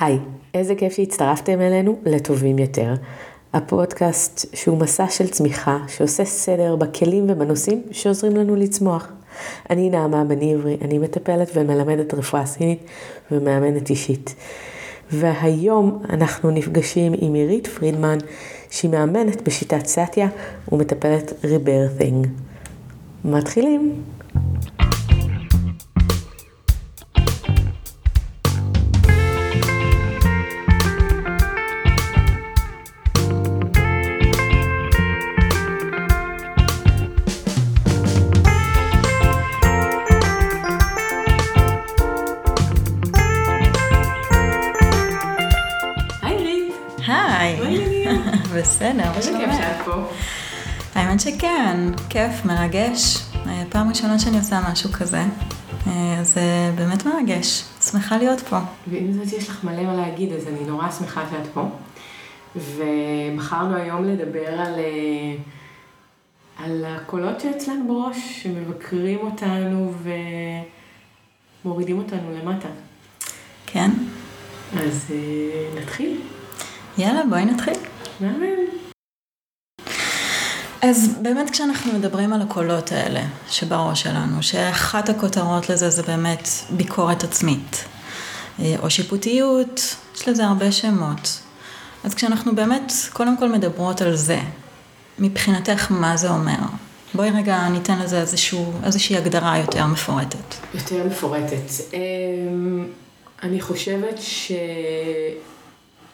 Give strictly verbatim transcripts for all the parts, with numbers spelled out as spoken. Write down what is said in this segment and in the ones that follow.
היי, איזה כיף שהצטרפתם אלינו לטובים יותר. הפודקאסט שהוא מסע של צמיחה, שעושה סדר בכלים ובנושאים שעוזרים לנו לצמוח. אני נעמה בן עברי, אני מטפלת ומלמדת רפואה סינית ומאמנת אישית. והיום אנחנו נפגשים עם מירית פרידמן, שהיא מאמנת בשיטת סאטיה ומטפלת ריברת'ינג. מתחילים! בסדר, מה שלומך? האמת שכן, כיף, מרגש. פעם ראשונה שאני עושה משהו כזה, אז זה באמת מרגש. שמחה להיות פה. ועם זאת יש לך מלא מה להגיד, אז אני נורא שמחה שאת פה. ובחרנו היום לדבר על, על הקולות שאצלנו בראש, שמבקרים אותנו ומורידים אותנו למטה. כן. אז נתחיל. יאללה, בואי נתחיל. אז באמת כשאנחנו מדברים על הקולות האלה שבראש שלנו, שאחת הכותרות לזה זה באמת ביקורת עצמית או שיפוטיות, יש לזה הרבה שמות. אז כשאנחנו באמת קודם כל מדברות על זה, מבחינתך מה זה אומר? בואי רגע ניתן לזה איזשהו, איזושהי הגדרה יותר מפורטת. יותר מפורטת. אני חושבת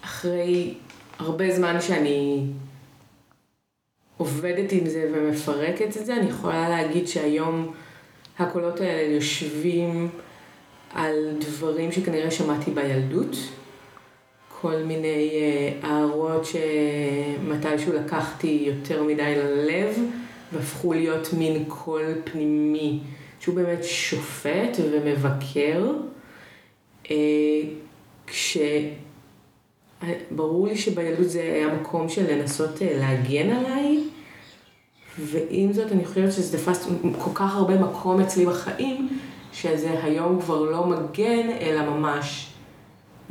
שאחרי הרבה זמן שאני עובדת עם זה ומפרקת את זה, אני יכולה להגיד שהיום הקולות האלה יושבים על דברים שכנראה שמעתי בילדות, כל מיני הערות שמתישהו לקחתי יותר מדי ללב, והפכו להיות מין קול פנימי, שהוא באמת שופט ומבקר, כש... ברור לי שבילדות זה היה מקום של לנסות להגן עליי, ועם זאת אני חושבת שזה דפס כל כך הרבה מקום אצלי בחיים, שזה היום כבר לא מגן, אלא ממש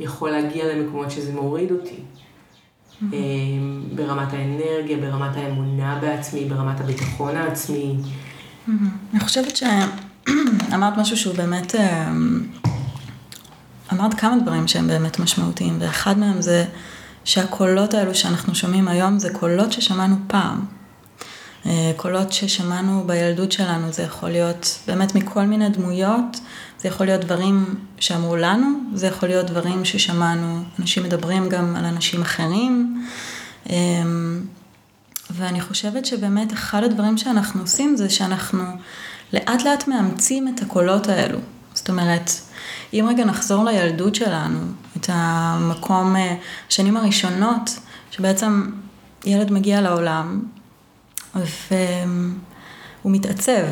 יכול להגיע למקומות שזה מוריד אותי. Mm-hmm. ברמת האנרגיה, ברמת האמונה בעצמי, ברמת הביטחון העצמי. Mm-hmm. אני חושבת שאמרת משהו שהוא באמת... אמרת כמה דברים שהם באמת משמעותיים, ואחד מהם זה שהקולות האלו שאנחנו שומעים היום זה קולות ששמענו פעם. קולות ששמענו בילדות שלנו, זה יכול להיות באמת מכל מיני דמויות, זה יכול להיות דברים שאמרו לנו, זה יכול להיות דברים ששמענו, אנשים מדברים גם על אנשים אחרים, ואני חושבת שבאמת אחד הדברים שאנחנו עושים זה שאנחנו לאט לאט מאמצים את הקולות האלו. זאת אומרת, אם רגע נחזור לילדות שלנו, את המקום, השנים הראשונות, שבעצם ילד מגיע לעולם, והוא מתעצב.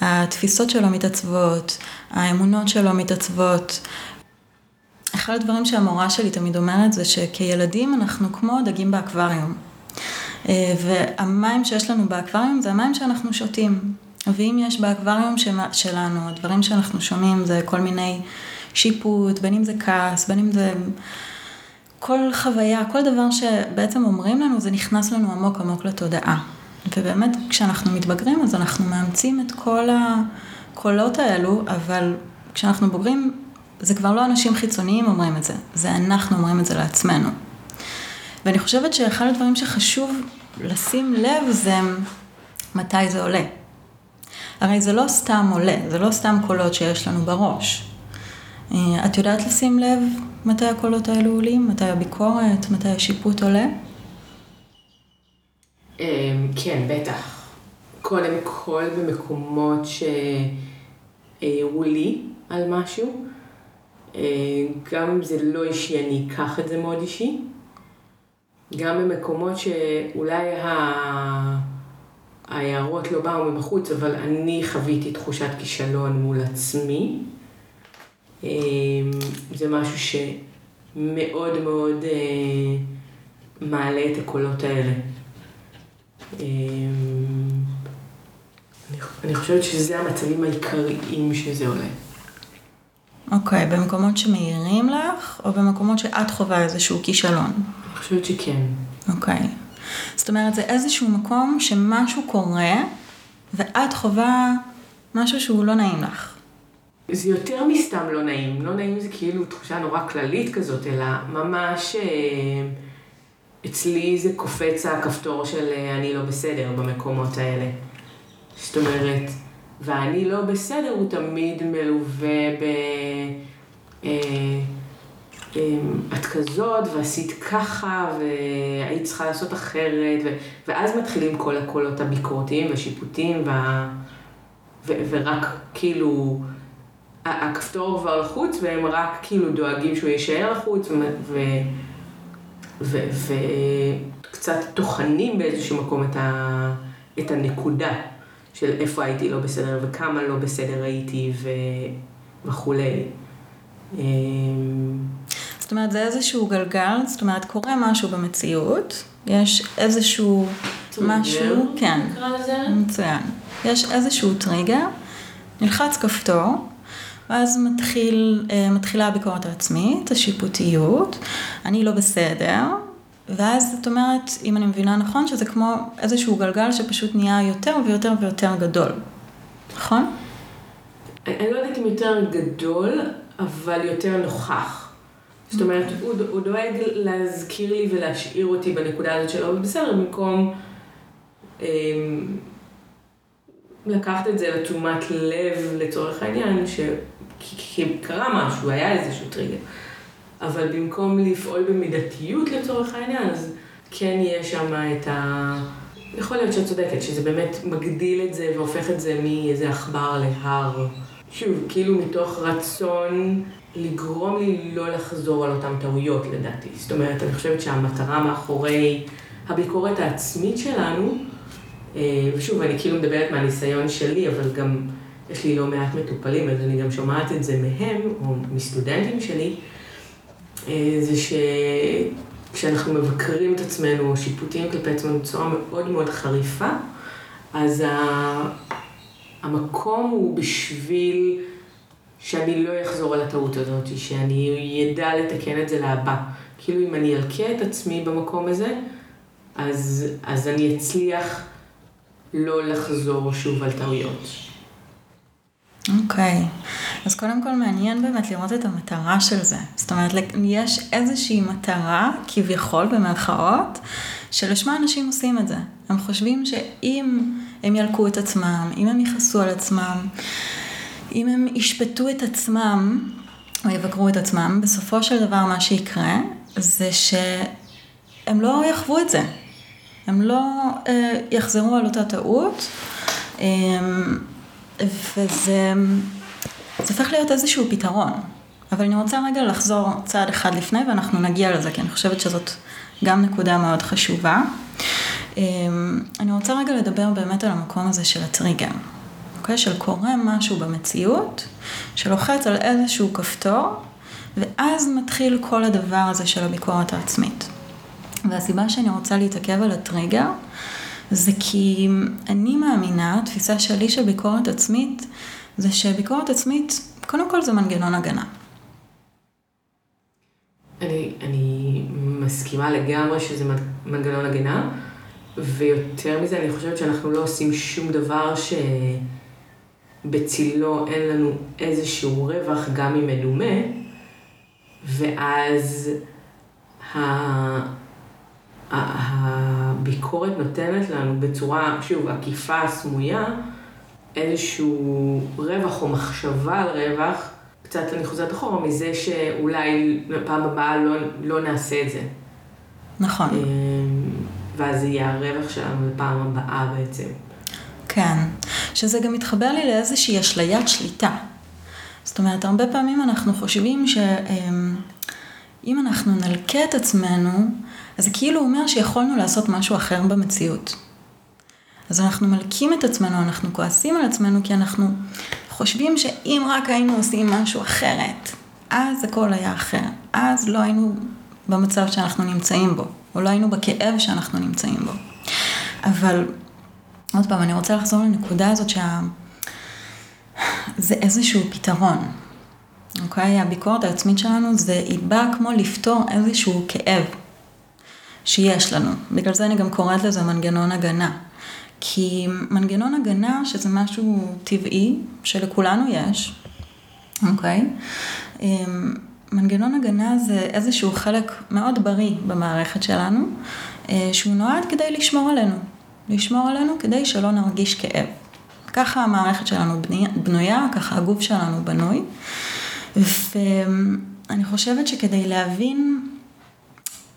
התפיסות שלו מתעצבות, האמונות שלו מתעצבות. אחד הדברים שהמורה שלי תמיד אומרת זה שכילדים אנחנו כמו דגים באקווריום. והמים שיש לנו באקווריום זה המים שאנחנו שותים. ואם יש באקווריום שלנו, הדברים שאנחנו שומעים זה כל מיני שיפוט, בין אם זה כעס, בין אם זה כל חוויה, כל דבר שבעצם אומרים לנו, זה נכנס לנו עמוק עמוק לתודעה. ובאמת כשאנחנו מתבגרים, אז אנחנו מאמצים את כל הקולות האלו, אבל כשאנחנו בוגרים, זה כבר לא אנשים חיצוניים אומרים את זה, זה אנחנו אומרים את זה לעצמנו. ואני חושבת שאחד הדברים שחשוב לשים לב זה מתי זה עולה. הרי זה לא סתם עולה, זה לא סתם קולות שיש לנו בראש. את יודעת לשים לב מתי הקולות האלו עולים, מתי הביקורת, מתי השיפוט עולה? כן, בטח. קודם כל במקומות שהראו לי על משהו, גם אם זה לא אישי, אני אקח את זה מאוד אישי. גם במקומות שאולי ה... ההערות לא באו מבחוץ, אבל אני חוויתי תחושת כישלון מול עצמי. זה משהו שמאוד מאוד מעלה את הקולות האלה. אני חושבת שזה המצבים העיקריים שזה עולה. אוקיי, במקומות שמאירים לך, או במקומות שאת חווה איזשהו כישלון? אני חושבת שכן. אוקיי. זאת אומרת, זה איזשהו מקום שמשהו קורה, ואת חווה משהו שהוא לא נעים לך. זה יותר מסתם לא נעים. לא נעים זה כאילו תחושה נורא כללית כזאת, אלא ממש אצלי זה קופץ הכפתור של אני לא בסדר במקומות האלה. זאת אומרת, ואני לא בסדר הוא תמיד מלווה ב... את כזאת ועשית ככה והיית צריכה לעשות אחרת, ואז מתחילים כל הקולות הביקורתיים והשיפוטיים ורק כאילו הכפתור עובר לחוץ והם רק כאילו דואגים שהוא יישאר לחוץ וקצת תוכנים באיזשהו מקום את הנקודה של איפה הייתי לא בסדר וכמה לא בסדר הייתי וכולי. זאת אומרת, זה איזשהו גלגל, זאת אומרת, קורה משהו במציאות, יש איזשהו משהו, כן, מצוין, יש איזשהו טריגר, נלחץ כפתור, ואז מתחיל, מתחילה הביקורת העצמית, השיפוטיות, אני לא בסדר, ואז זאת אומרת, אם אני מבינה נכון, שזה כמו איזשהו גלגל שפשוט נהיה יותר ויותר ויותר גדול, נכון? אני לא יודעת אם יותר גדול, אבל יותר נוכח. זאת אומרת, הוא, הוא דואג להזכיר לי ולהשאיר אותי בנקודה הזאת שלו, בסדר, במקום אמ, לקחת את זה לתשומת לב לצורך העניין, שקרה משהו, היה איזשהו טריגר. אבל במקום לפעול במידתיות לצורך העניין, אז כן יהיה שם את ה... יכול להיות שאת צודקת, שזה באמת מגדיל את זה והופך את זה מאיזה אכבר להר. שוב, כאילו מתוך רצון לגרום לי לא לחזור על אותן טעויות לדעתי. זאת אומרת, אני חושבת שהמטרה מאחורי הביקורת העצמית שלנו, ושוב, אני כאילו מדברת מהניסיון שלי, אבל גם יש לי לא מעט מטופלים, אז אני גם שומעת את זה מהם, או מסטודנטים שלי, זה שכשאנחנו מבקרים את עצמנו, שיפוטים כלפי עצמנו בצורה מאוד מאוד חריפה, אז המקום הוא בשביל שאני לא אחזור על הטעות הזאת, שאני ידע לתקן את זה להבא. כאילו אם אני אלכה את עצמי במקום הזה, אז, אז אני אצליח לא לחזור שוב על טעויות. אוקיי. אז קודם כל מעניין באמת לראות את המטרה של זה. זאת אומרת, יש איזושהי מטרה, כביכול במרכאות, שלשמה אנשים עושים את זה. הם חושבים שאם הם ילכו את עצמם, אם הם יכעסו על עצמם, אם הם ישפטו את עצמם או יבקרו את עצמם, בסופו של דבר מה שיקרה זה שהם לא יחוו את זה. הם לא אה, יחזרו על אותה טעות. אה, וזה זה הופך להיות איזשהו פתרון. אבל אני רוצה רגע לחזור צעד אחד לפני ואנחנו נגיע לזה, כי אני חושבת שזאת גם נקודה מאוד חשובה. אה, אני רוצה רגע לדבר באמת על המקום הזה של הטריגר. אוקיי, של קורה משהו במציאות, שלוחץ על איזשהו כפתור, ואז מתחיל כל הדבר הזה של הביקורת העצמית. והסיבה שאני רוצה להתעכב על הטריגר, זה כי אני מאמינה, התפיסה שלי של ביקורת עצמית, זה שביקורת עצמית, קודם כל זה מנגנון הגנה. אני, אני מסכימה לגמרי שזה מנגנון הגנה, ויותר מזה אני חושבת שאנחנו לא עושים שום דבר ש... בצילו אין לנו איזשהו רווח גם אם מדומה, ואז הביקורת נותנת לנו בצורה, שוב, עקיפה, סמויה, איזשהו רווח או מחשבה על רווח, קצת אני חוזרת אחורה מזה שאולי פעם הבאה לא, לא נעשה את זה. נכון. ואז יהיה הרווח שלנו לפעם הבאה בעצם. כן, שזה גם מתחבר לי לאיזושהי אשליית שליטה. זאת אומרת, הרבה פעמים אנחנו חושבים שאם אנחנו נלקה את עצמנו, אז זה כאילו אומר שיכולנו לעשות משהו אחר במציאות. אז אנחנו מלקים את עצמנו, אנחנו כועסים על עצמנו, כי אנחנו חושבים שאם רק היינו עושים משהו אחרת, אז הכל היה אחר. אז לא היינו במצב שאנחנו נמצאים בו, או לא היינו בכאב שאנחנו נמצאים בו. אבל... עוד פעם, אני רוצה לחזור לנקודה הזאת שזה איזשהו פתרון, אוקיי? הביקורת העצמית שלנו זה, היא באה כמו לפתור איזשהו כאב שיש לנו. בגלל זה אני גם קוראת לזה מנגנון הגנה. כי מנגנון הגנה, שזה משהו טבעי, שלכולנו יש, אוקיי? מנגנון הגנה זה איזשהו חלק מאוד בריא במערכת שלנו, שהוא נועד כדי לשמור עלינו. לשמור עלינו כדי שלא נרגיש כאב. ככה המערכת שלנו בנויה, ככה הגוף שלנו בנוי. ואני חושבת שכדי להבין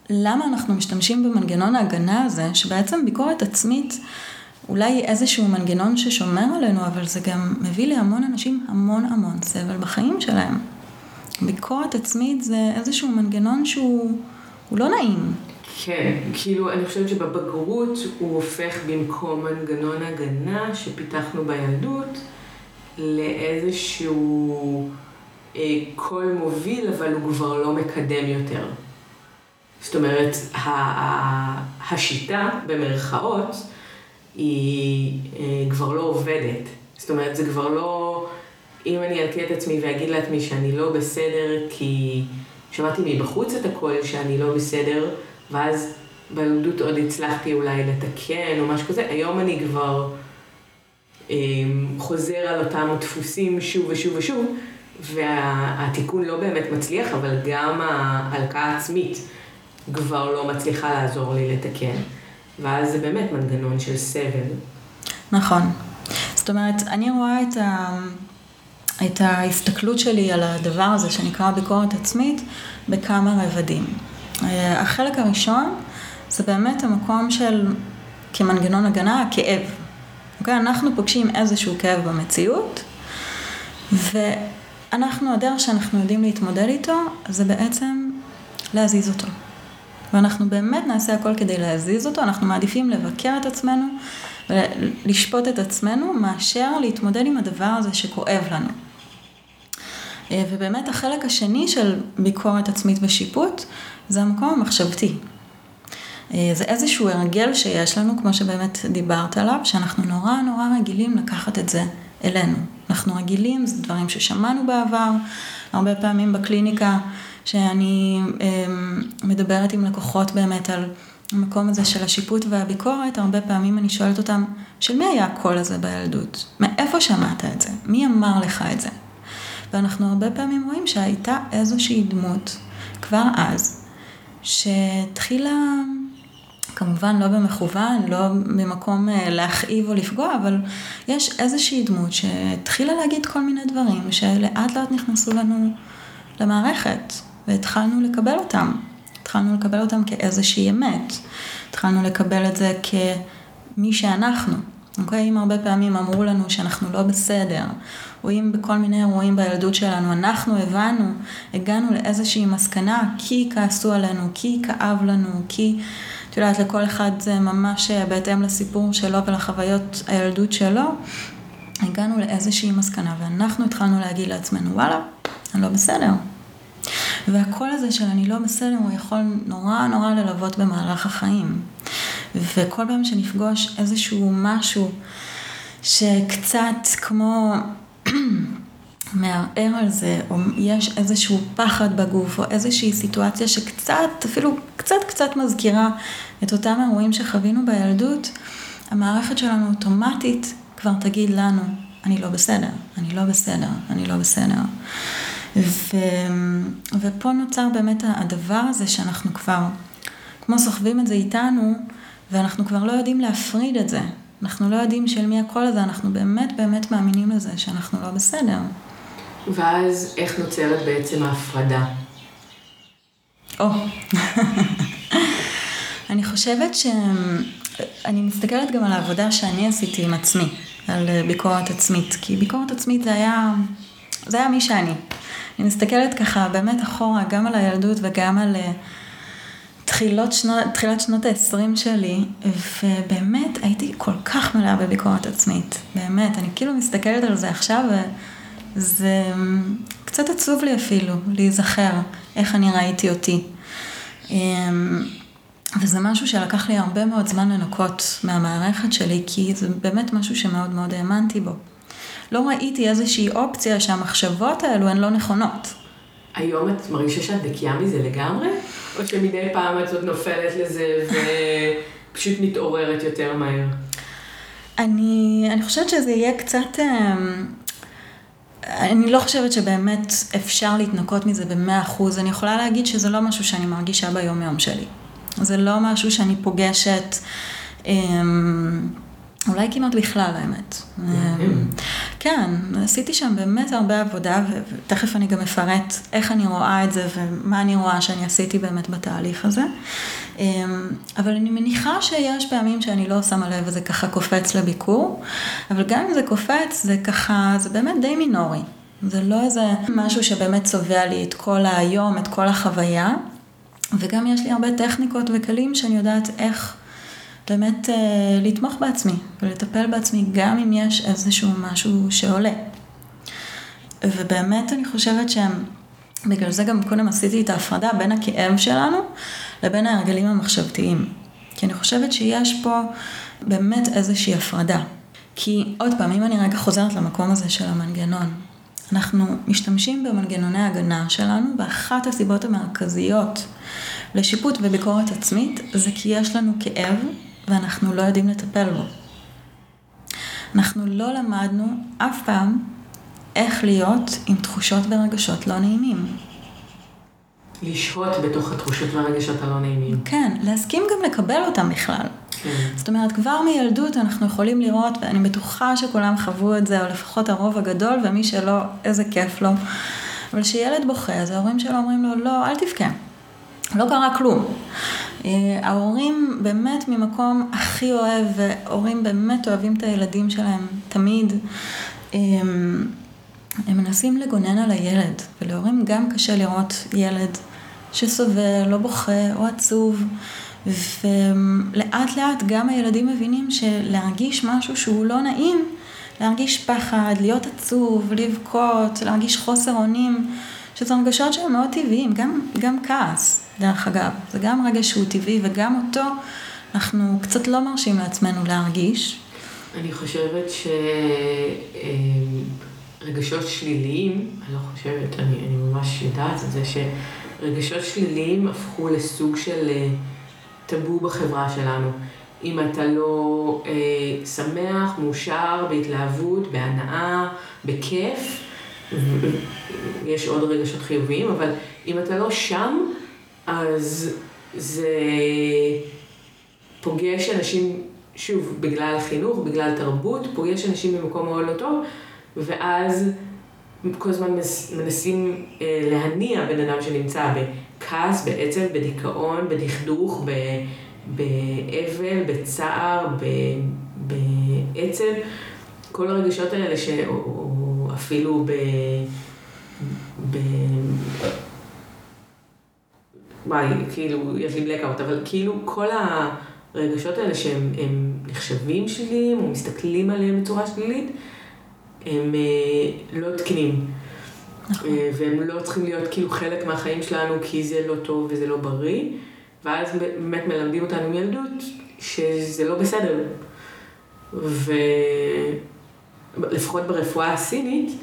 למה אנחנו משתמשים במנגנון ההגנה הזה, שבעצם ביקורת עצמית אולי איזשהו מנגנון ששומר עלינו, אבל זה גם מביא להמון אנשים המון המון סבל בחיים שלהם. ביקורת עצמית זה איזשהו מנגנון שהוא לא נעים. כן, כאילו אני חושבת שבבגרות הוא הופך במקום מנגנון הגנה שפיתחנו בילדות לאיזשהו אה, קול מוביל, אבל הוא כבר לא מקדם יותר. זאת אומרת, ה- ה- השיטה במרכאות היא אה, כבר לא עובדת. זאת אומרת, זה כבר לא... אם אני אלכה את עצמי ואגיד לעצמי שאני לא בסדר כי שמעתי מבחוץ את הכל שאני לא בסדר, ואז בלדות עוד הצלחתי אולי לתקן או משהו כזה, היום אני כבר אה, חוזר על אותם דפוסים שוב ושוב ושוב, והתיקון לא באמת מצליח, אבל גם ההלקה העצמית כבר לא מצליחה לעזור לי לתקן. ואז זה באמת מנגנון של סבל. נכון. זאת אומרת, אני רואה את ה... את ההסתכלות שלי על הדבר הזה שנקרא ביקורת עצמית בכמה רבדים. החלק הראשון זה באמת המקום של כמנגנון הגנה, הכאב. אוקיי? אנחנו פוגשים איזשהו כאב במציאות, ואנחנו, הדרך שאנחנו יודעים להתמודד איתו, זה בעצם להזיז אותו. ואנחנו באמת נעשה הכל כדי להזיז אותו, אנחנו מעדיפים לבקר את עצמנו, לשפוט את עצמנו, מאשר להתמודד עם הדבר הזה שכואב לנו. ובאמת החלק השני של ביקורת עצמית ושיפוט, זה המקום המחשבתי. זה איזשהו הרגל שיש לנו, כמו שבאמת דיברת עליו, שאנחנו נורא נורא רגילים לקחת את זה אלינו. אנחנו רגילים, זה דברים ששמענו בעבר, הרבה פעמים בקליניקה, שאני מדברת עם לקוחות באמת על המקום הזה של השיפוט והביקורת, הרבה פעמים אני שואלת אותם, של מי היה הקול הזה בילדות? מאיפה שמעת את זה? מי אמר לך את זה? ואנחנו הרבה פעמים רואים שהייתה איזושהי דמות כבר אז, שתחילה, כמובן לא במכוון, לא במקום להכאיב או לפגוע, אבל יש איזושהי דמות שתחילה להגיד כל מיני דברים, שלאט לאט נכנסו לנו למערכת, והתחלנו לקבל אותם. התחלנו לקבל אותם כאיזושהי אמת. התחלנו לקבל את זה כמי שאנחנו. אוקיי? אם הרבה פעמים אמרו לנו שאנחנו לא בסדר, או אם בכל מיני אירועים בילדות שלנו, אנחנו הבנו, הגענו לאיזושהי מסקנה, כי כעסו עלינו, כי כאב לנו, כי, את יודעת, לכל אחד זה ממש בהתאם לסיפור שלו ולחוויות הילדות שלו, הגענו לאיזושהי מסקנה, ואנחנו התחלנו להגיד לעצמנו, וואלה, אני לא בסדר. והקול הזה של אני לא בסדר, הוא יכול נורא נורא ללוות במהלך החיים. וכל פעם שנפגוש איזשהו משהו שקצת כמו מערער על זה, או יש איזשהו פחד בגוף, או איזושהי סיטואציה שקצת, אפילו קצת קצת מזכירה את אותם אירועים שחווינו בילדות, המערכת שלנו אוטומטית כבר תגיד לנו, אני לא בסדר, אני לא בסדר, אני לא בסדר. ו... ופה נוצר באמת הדבר הזה שאנחנו כבר, כמו סוחבים את זה איתנו, ואנחנו כבר לא יודעים להפריד את זה. אנחנו לא יודעים של מי הכל הזה, אנחנו באמת באמת מאמינים לזה שאנחנו לא בסדר. ואז איך נוצרת בעצם ההפרדה? או. אני חושבת ש... אני מסתכלת גם על העבודה שאני עשיתי עם עצמי, על ביקורת עצמית, כי ביקורת עצמית זה היה... זה היה מי שאני. אני מסתכלת ככה באמת אחורה, גם על הילדות וגם על תחילות שנות, תחילת שנות ה-עשרים שלי, ובאמת הייתי כל כך מלאה בביקורת עצמית. באמת, אני כאילו מסתכלת על זה עכשיו, וזה קצת עצוב לי אפילו, להיזכר איך אני ראיתי אותי. וזה משהו שלקח לי הרבה מאוד זמן לנקות מהמערכת שלי, כי זה באמת משהו שמאוד מאוד האמנתי בו. לא ראיתי איזושהי אופציה שהמחשבות האלו הן לא נכונות. היום את מרגישה שאת דקייה מזה לגמרי? או שמדי פעם את עוד נופלת לזה ופשוט מתעוררת יותר מהר? אני, אני חושבת שזה יהיה קצת... אני לא חושבת שבאמת אפשר להתנקות מזה ב-מאה אחוז. אני יכולה להגיד שזה לא משהו שאני מרגישה ביום יום שלי. זה לא משהו שאני פוגשת, אולי כמעט בכלל, האמת. כן, עשיתי שם באמת הרבה עבודה, ותכף אני גם אפרט איך אני רואה את זה, ומה אני רואה שאני עשיתי באמת בתהליך הזה. אבל אני מניחה שיש פעמים שאני לא שמה לב, וזה ככה קופץ לביקור, אבל גם אם זה קופץ, זה ככה, זה באמת די מינורי. זה לא איזה משהו שבאמת צובע לי את כל היום, את כל החוויה, וגם יש לי הרבה טכניקות וכלים שאני יודעת איך באמת אה, לתמוך בעצמי ולטפל בעצמי גם אם יש איזשהו משהו שעולה. ובאמת אני חושבת שבגלל זה גם קודם עשיתי את ההפרדה בין הכאב שלנו לבין ההרגלים המחשבתיים. כי אני חושבת שיש פה באמת איזושהי הפרדה. כי עוד פעם, אם אני רגע חוזרת למקום הזה של המנגנון, אנחנו משתמשים במנגנוני ההגנה שלנו, ואחת הסיבות המרכזיות לשיפוט וביקורת עצמית, זה כי יש לנו כאב, ואנחנו לא יודעים לטפל בו. אנחנו לא למדנו אף פעם איך להיות עם תחושות ורגשות לא נעימים. לשהות בתוך התחושות והרגשות הלא נעימים. כן, להסכים גם לקבל אותם בכלל. זאת אומרת, כבר מילדות אנחנו יכולים לראות, ואני בטוחה שכולם חוו את זה, או לפחות הרוב הגדול, ומי שלא, איזה כיף לו. אבל שילד בוכה, אז ההורים שלו אומרים לו, לא, אל תבכה. לא קרה כלום. ההורים באמת ממקום הכי אוהב, והורים באמת אוהבים את הילדים שלהם, תמיד. הם, הם מנסים לגונן על הילד, ולהורים גם קשה לראות ילד שסובל, לא בוכה, או עצוב, ולאט לאט גם הילדים מבינים שלהרגיש משהו שהוא לא נעים, להרגיש פחד, להיות עצוב, לבכות, להרגיש חוסר אונים, שזה הרגשות שהם מאוד טבעיים, גם, גם כעס, דרך אגב. זה גם רגש שהוא טבעי, וגם אותו אנחנו קצת לא מרשים לעצמנו להרגיש. אני חושבת שרגשות שליליים, אני לא חושבת, אני, אני ממש יודעת את זה, שרגשות שליליים הפכו לסוג של... טבו בחברה שלנו. אם אתה לא אה, שמח, מאושר, בהתלהבות, בהנאה, בכיף, יש עוד רגשות חיוביים, אבל אם אתה לא שם, אז זה פוגש אנשים, שוב, בגלל חינוך, בגלל תרבות, פוגש אנשים במקום מאוד לא טוב, ואז כל הזמן מנסים אה, להניע בן אדם שנמצא ב... כעס, בעצם, בדיכאון, בדכדוך, באבל, בצער, בעצם, כל הרגשות האלה, או אפילו ב... וואי, כאילו, יש לי בלקאוט, אבל כאילו כל הרגשות האלה שהם נחשבים שליליים, או מסתכלים עליהם בצורה שלילית, הם לא תקינים. והם לא צריכים להיות כאילו חלק מהחיים שלנו, כי זה לא טוב וזה לא בריא, ואז באמת מלמדים אותנו מילדות שזה לא בסדר. ולפחות ברפואה הסינית,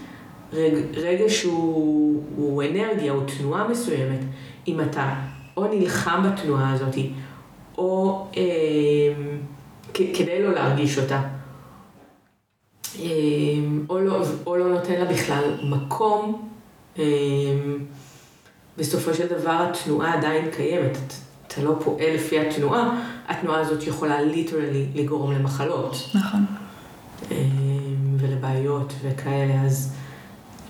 רגש הוא אנרגיה, הוא תנועה מסוימת. אם אתה או נלחם בתנועה הזאת, או כדי לא להרגיש אותה, או לא, או לא נותן לה בכלל מקום, בסופו של דבר התנועה עדיין קיימת, אתה לא פועל לפי התנועה, התנועה הזאת יכולה ליטרלי לגרום למחלות. נכון. ולבעיות וכאלה, אז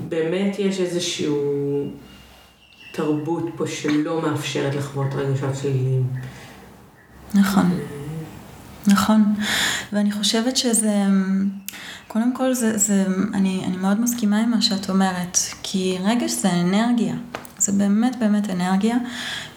באמת יש איזושהי תרבות פה שלא מאפשרת לחוות רגשות שליליים. נכון. נכון. ואני חושבת שזה... קודם כל, זה, זה, אני, אני מאוד מסכימה עם מה שאת אומרת, כי רגש זה אנרגיה, זה באמת באמת אנרגיה,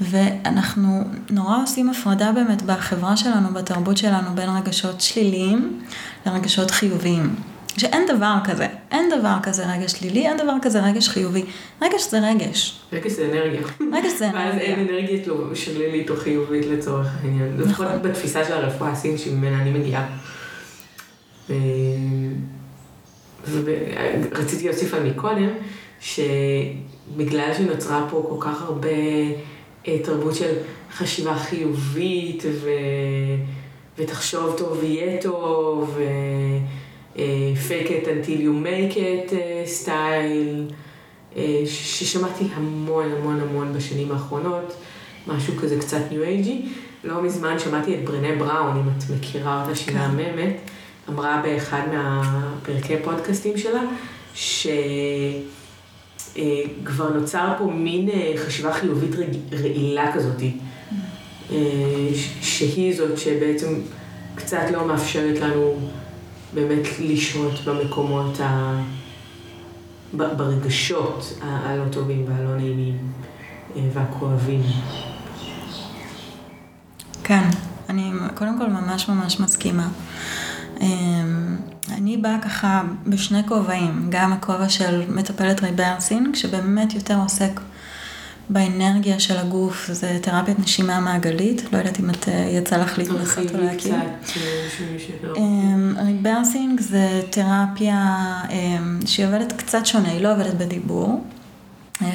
ואנחנו נורא עושים הפרדה באמת בחברה שלנו, בתרבות שלנו, בין רגשות שליליים לרגשות חיוביים. שאין דבר כזה, אין דבר כזה רגש שלילי, אין דבר כזה רגש חיובי. רגש זה רגש. רגש זה אנרגיה. רגש זה אנרגיה. ואז אין אנרגיה שלילית או חיובית לצורך העניין. נכון. לפחות בתפיסה של הרפואה הסינית שממנה אני מגיעה. ובאמת רציתי להוסיף על מקודם, שבגלל שנוצרה פה כל כך הרבה תרבות של חשיבה חיובית, ו... ותחשוב טוב ויהיה טוב, ו... fake it until you make it סטייל, ששמעתי המון המון המון בשנים האחרונות, משהו כזה קצת ניו אייג'י. לא מזמן שמעתי את ברנה בראון, אם את מכירה אותה, שהיא מהממת, אמרה באחד מהפרקי פודקאסטים שלה, שכבר נוצר פה מין חשיבה חיובית רעילה כזאת, שהיא זאת שבעצם קצת לא מאפשרת לנו באמת לשהות במקומות, ה... ברגשות הלא טובים והלא נעימים והכואבים. כן, אני קודם כל ממש ממש מסכימה. אני באה ככה בשני כובעים, גם הכובע של מטפלת ריברסינג, שבאמת יותר עוסק באנרגיה של הגוף, זה תרפיית נשימה מעגלית, לא יודעת אם את יצא לך להתנסות או להקים. ריברסינג זה תרפיה שהיא עובדת קצת שונה, היא לא עובדת בדיבור.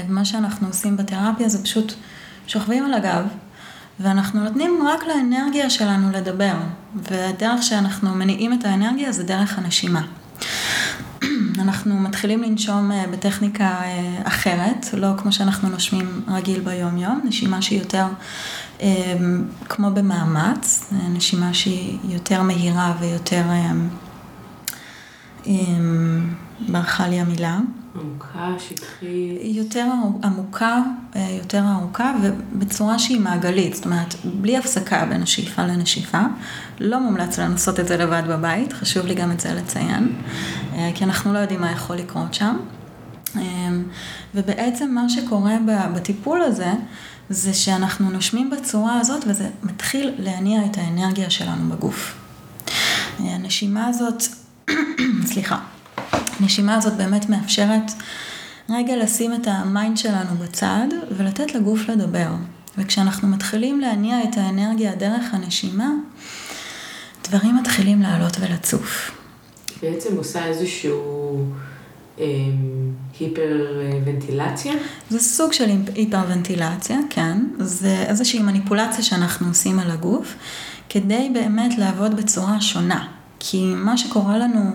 מה שאנחנו עושים בתרפיה זה פשוט שוכבים על הגב, ואנחנו נותנים רק לאנרגיה שלנו לדבר, והדרך שאנחנו מניעים את האנרגיה זה דרך הנשימה. אנחנו מתחילים לנשום בטכניקה אחרת, לא כמו שאנחנו נושמים רגיל ביום יום, נשימה שהיא יותר כמו במאמץ, נשימה שהיא יותר מהירה ויותר, ברכה לי המילה. עמוקה, שטחית. יותר עמוקה, יותר ארוכה, ובצורה שהיא מעגלית, זאת אומרת, בלי הפסקה בין השאיפה לנשיפה. לא מומלץ לנסות את זה לבד בבית, חשוב לי גם את זה לציין, כי אנחנו לא יודעים מה יכול לקרות שם. ובעצם מה שקורה בטיפול הזה, זה שאנחנו נושמים בצורה הזאת, וזה מתחיל להניע את האנרגיה שלנו בגוף. הנשימה הזאת, סליחה, הנשימה הזאת באמת מאפשרת רגע לשים את המיינד שלנו בצד ולתת לגוף לדבר. וכשאנחנו מתחילים להניע את האנרגיה דרך הנשימה, דברים מתחילים לעלות ולצוף. בעצם עושה איזשהו אה, היפרוונטילציה? זה סוג של היפרוונטילציה, כן. זה איזושהי מניפולציה שאנחנו עושים על הגוף, כדי באמת לעבוד בצורה שונה. כי מה שקורה לנו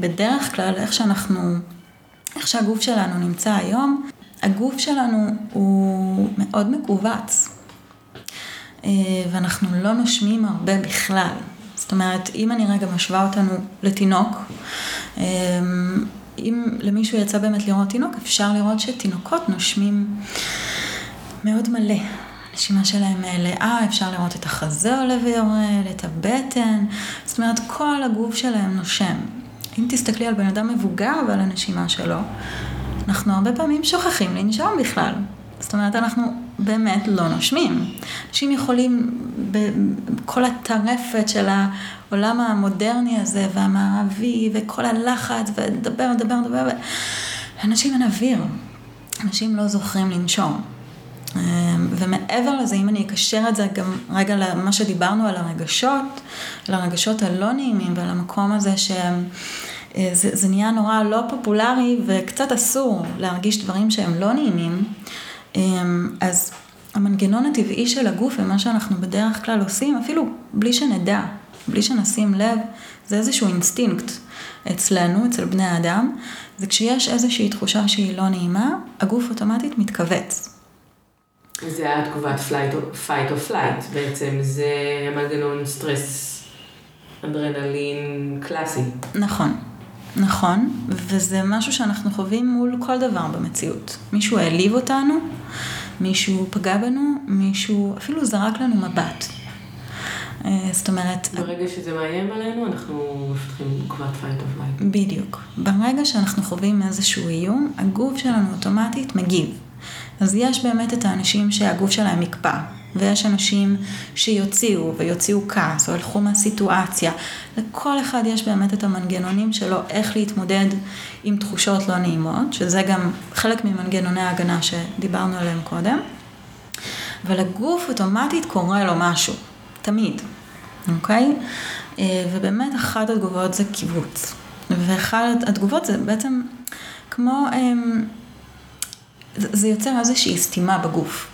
בדרך כלל, איך שאנחנו, איך שהגוף שלנו נמצא היום, הגוף שלנו הוא מאוד מקובץ, ואנחנו לא נושמים הרבה בכלל. זאת אומרת, אם אני רגע משווה אותנו לתינוק, אם למישהו יצא באמת לראות תינוק, אפשר לראות שתינוקות נושמים מאוד מלא. הנשימה שלהם מלאה, אפשר לראות את החזה עולה ויורד, את הבטן, זאת אומרת, כל הגוף שלהם נושם. אם תסתכלי על בן אדם מבוגר ועל הנשימה שלו, אנחנו הרבה פעמים שוכחים לנשום בכלל. זאת אומרת, אנחנו באמת לא נושמים. אנשים יכולים, בכל הטרפת של העולם המודרני הזה והמערבי, וכל הלחץ, ודבר, דבר, דבר, אנשים אין אוויר. אנשים לא זוכרים לנשום. ומעבר לזה, אם אני אקשר את זה גם רגע למה שדיברנו על הרגשות, על הרגשות הלא נעימים ועל המקום הזה שזה נהיה נורא לא פופולרי וקצת אסור להרגיש דברים שהם לא נעימים, אז המנגנון הטבעי של הגוף ומה שאנחנו בדרך כלל עושים, אפילו בלי שנדע, בלי שנשים לב, זה איזשהו אינסטינקט אצלנו, אצל בני האדם, זה כשיש איזושהי תחושה שהיא לא נעימה, הגוף אוטומטית מתכווץ. זה התגובת fight or flight, בעצם זה מנגנון סטרס אדרנלין קלאסי. נכון, נכון, וזה משהו שאנחנו חווים מול כל דבר במציאות. מישהו העליב אותנו, מישהו פגע בנו, מישהו אפילו זרק לנו מבט. זאת אומרת, ברגע שזה מאיים עלינו, אנחנו מפתחים תגובת fight or flight. בדיוק. ברגע שאנחנו חווים איזשהו איום, הגוף שלנו אוטומטית מגיב. אז יש באמת את האנשים שהגוף שלהם יקפא, ויש אנשים שיוציאו ויוציאו כעס, או הלכו מהסיטואציה. לכל אחד יש באמת את המנגנונים שלו, איך להתמודד עם תחושות לא נעימות, שזה גם חלק ממנגנוני ההגנה שדיברנו עליהם קודם. אבל הגוף אוטומטית קורא לו משהו, תמיד, אוקיי? ובאמת אחת התגובות זה קיבוץ. ואחד התגובות זה בעצם כמו, זה יוצר איזושהי סתימה בגוף.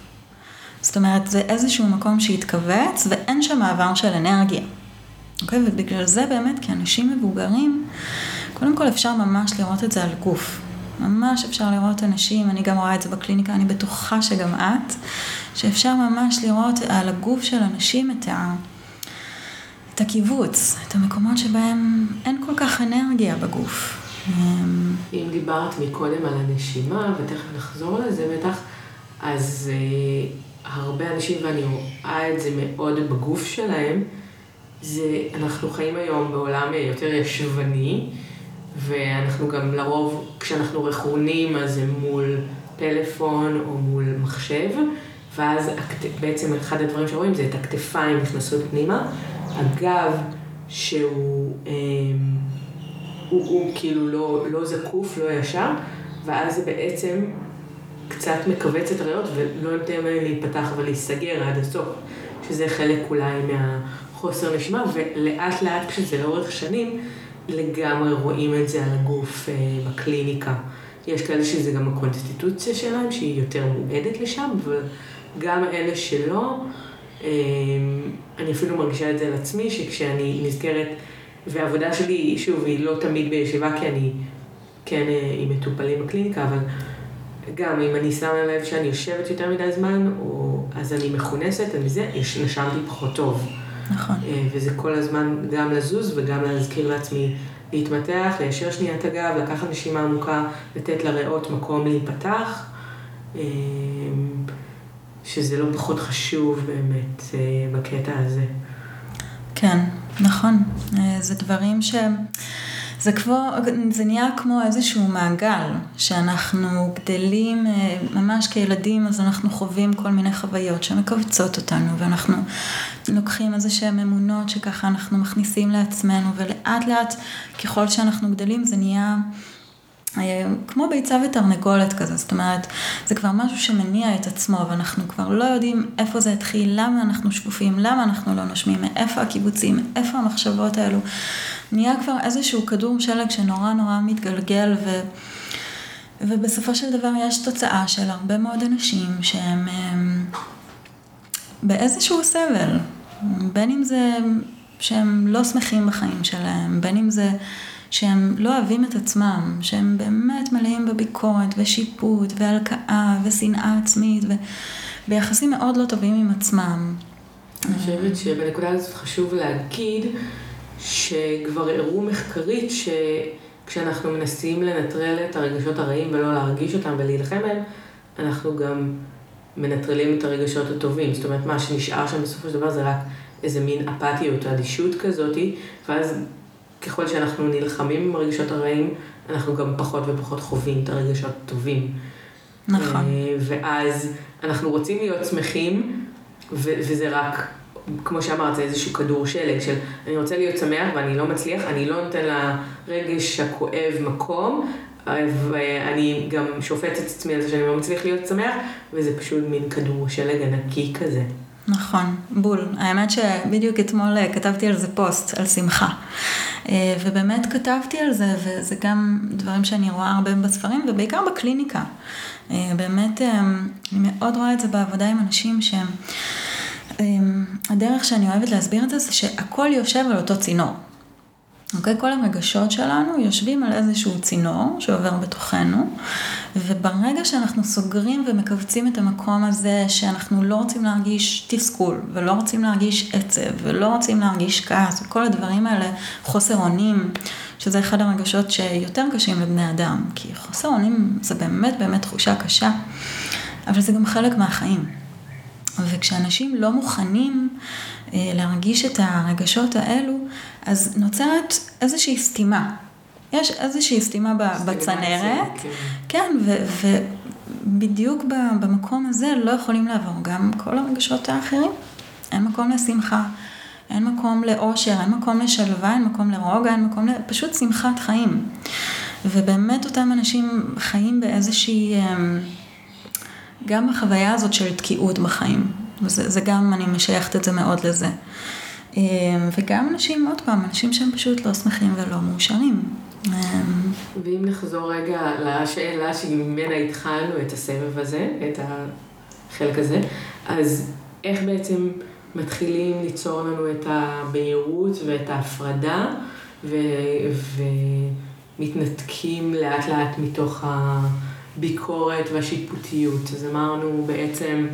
זאת אומרת, זה איזשהו מקום שהתכווץ, ואין שם מעבר של אנרגיה. אוקיי? ובגלל זה באמת, כי אנשים מבוגרים, קודם כל אפשר ממש לראות את זה על גוף. ממש אפשר לראות אנשים, אני גם רואה את זה בקליניקה, אני בטוחה שגם את, שאפשר ממש לראות על הגוף של אנשים את ה... את הקיבוץ, את המקומות שבהם אין כל כך אנרגיה בגוף. אם דיברת מקודם על הנשימה, ותכף נחזור לזה בטח, אז אה, הרבה אנשים, ואני רואה את זה מאוד בגוף שלהם, זה אנחנו חיים היום בעולם יותר ישבני, ואנחנו גם לרוב, כשאנחנו רכונים, אז זה מול פלאפון או מול מחשב, ואז בעצם אחד הדברים שרואים זה את הכתפיים נכנסות פנימה, הגב שהוא אה, הוא, הוא כאילו לא, לא זקוף, לא ישר, ואז זה בעצם קצת מקווץ את הריאות ולא נותן להם להיפתח ולהיסגר עד הסוף, שזה חלק אולי מהחוסר נשימה, ולאט לאט כשזה לאורך שנים, לגמרי רואים את זה על הגוף אה, בקליניקה. יש כאלה שזה גם הקונסטיטוציה שלהם, שהיא יותר מועדת לשם, וגם אלה שלא, אה, אני אפילו מרגישה את זה על עצמי, שכשאני נזכרת, והעבודה שלי, שוב, היא לא תמיד בישיבה, כי אני כן עם מטופלים בקליניקה, אבל גם אם אני שמה לב שאני יושבת יותר מדי זמן, או, אז אני מכונסת, אני זה, נשמתי פחות טוב. נכון. וזה כל הזמן גם לזוז, וגם להזכיר לעצמי להתמתח, ליישר שניית הגב, לקחת נשימה עמוקה, לתת לריאות מקום להיפתח, שזה לא פחות חשוב באמת בקטע הזה. כן. נכון, זה דברים ש... זה, כבר... זה נהיה כמו איזשהו מעגל, שאנחנו גדלים ממש כילדים, אז אנחנו חווים כל מיני חוויות שמקבצות אותנו, ואנחנו לוקחים איזה שהן אמונות שככה אנחנו מכניסים לעצמנו, ולאט לאט ככל שאנחנו גדלים זה נהיה כמו ביצה ותרנגולת כזה, זאת אומרת, זה כבר משהו שמניע את עצמו, ואנחנו כבר לא יודעים איפה זה התחיל, למה אנחנו שפופים, למה אנחנו לא נושמים, מאיפה הקיבוצים, איפה המחשבות האלו. נהיה כבר איזשהו כדור שלג שנורא נורא מתגלגל, ו... ובסופו של דבר יש תוצאה של הרבה מאוד אנשים שהם באיזשהו סבל, בין אם זה שהם לא שמחים בחיים שלהם, בין אם זה שהם לא אוהבים את עצמם, שהם באמת מלאים בביקורת ושיפוט והלקאה ושנאה עצמית, וביחסים מאוד לא טובים עם עצמם. אני חושבת שבנקודה הזאת חשוב להגיד שכבר הראו מחקרית שכשאנחנו מנסים לנטרל את הרגשות הרעים ולא להרגיש אותם ולהילחם בהם, אנחנו גם מנטרלים את הרגשות הטובים. זאת אומרת, מה שנשאר שם בסופו של דבר זה רק איזה מין אפתיות, אדישות כזאת, ואז ככל שאנחנו נלחמים עם הרגשות הרעים, אנחנו גם פחות ופחות חווים את הרגשות הטובים. נכון. ואז אנחנו רוצים להיות שמחים, ו- וזה רק, כמו שאמרת, זה איזשהו כדור שלג של, אני רוצה להיות שמח ואני לא מצליח, אני לא נותן לרגש הכואב מקום, ואני גם שופט את עצמי על זה שאני לא מצליח להיות שמח, וזה פשוט מין כדור שלג ענקי כזה. נכון, בול. האמת שבדיוק אתמול כתבתי על זה פוסט, על שמחה. ובאמת כתבתי על זה, וזה גם דברים שאני רואה הרבה בספרים, ובעיקר בקליניקה. באמת, אני מאוד רואה את זה בעבודה עם אנשים שהם... הדרך שאני אוהבת להסביר את זה, זה שהכל יושב על אותו צינור. אוקיי? כל הרגשות שלנו יושבים על איזשהו צינור שעובר בתוכנו, וברגע שאנחנו סוגרים ומקבצים את המקום הזה שאנחנו לא רוצים להרגיש תסכול, ולא רוצים להרגיש עצב, ולא רוצים להרגיש כעס, וכל הדברים האלה, חוסר אונים, שזה אחד הרגשות שיותר קשים לבני אדם, כי חוסר אונים זה באמת באמת תחושה קשה, אבל זה גם חלק מהחיים. וכשאנשים לא מוכנים להרגיש את הרגשות האלו, אז נוצרת איזושהי סתימה. יש איזושהי סתימה בצנרת, כן, ובדיוק במקום הזה לא יכולים לעבור גם כל הרגשות האחרים. אין מקום לשמחה, אין מקום לאושר, אין מקום לשלווה, אין מקום לרוגע, אין מקום לפשוט שמחת חיים. ובאמת אותם אנשים חיים באיזושהי, גם החוויה הזאת של תקיעות בחיים. וזה, זה גם, אני משייכת את זה מאוד לזה. וגם אנשים, עוד פעם, אנשים שהם פשוט לא שמחים ולא מאושרים. ואם נחזור רגע לשאלה שממנה התחלנו את הסבב הזה, את החלק הזה, אז איך בעצם מתחילים ליצור לנו את הבהירות ואת ההפרדה, ומתנתקים לאט לאט מתוך הביקורת והשיפוטיות? אז אמרנו בעצם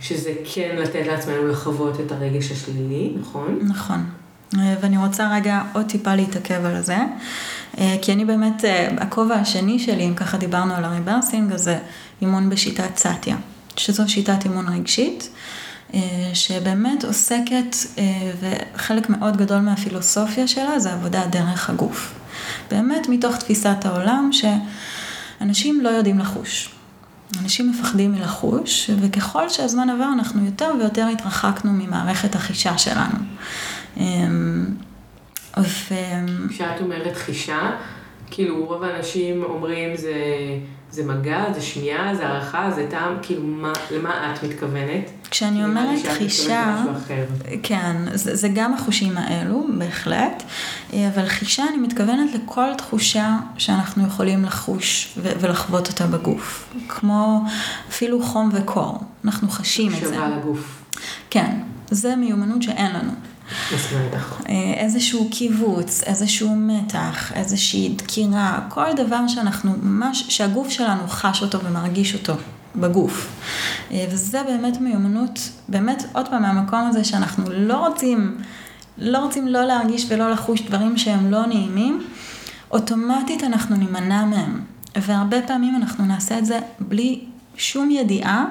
שזה כן לתת לעצמנו לחוות את הרגש השלילי, נכון? נכון. ואני רוצה רגע עוד טיפה להתעכב על זה, כי אני באמת, הכובע השני שלי, אם ככה דיברנו על הריברסינג, זה אימון בשיטת צאטיה, שזו שיטת אימון רגשית, שבאמת עוסקת, וחלק מאוד גדול מהפילוסופיה שלה, זה עבודה דרך הגוף. באמת מתוך תפיסת העולם, שאנשים לא יודעים לחוש. אנשים מפחדים מלחוש, וככל שהזמן עבר, אנחנו יותר ויותר התרחקנו ממערכת החישה שלנו. כשאת אומרת חישה, כאילו רוב האנשים אומרים זה, זה מגע, זה שמיעה, זה ערכה, זה טעם, כאילו מה, למה את מתכוונת? כשאני אומרת חישה, כן, זה, זה גם החושים האלו, בהחלט, אבל חישה אני מתכוונת לכל תחושה שאנחנו יכולים לחוש ו- ולחוות אותה בגוף, כמו אפילו חום וקור, אנחנו חשים את זה. שווה לגוף. כן, זה מיומנות שאין לנו. איזשהו קיבוץ, איזשהו מתח, איזושהי דקירה, כל דבר שאנחנו ממש, שהגוף שלנו חש אותו ומרגיש אותו בגוף. וזה באמת מיומנות, באמת עוד פעם מהמקום הזה שאנחנו לא רוצים, לא רוצים לא להרגיש ולא לחוש דברים שהם לא נעימים, אוטומטית אנחנו נימנע מהם. והרבה פעמים אנחנו נעשה את זה בלי שום ידיעה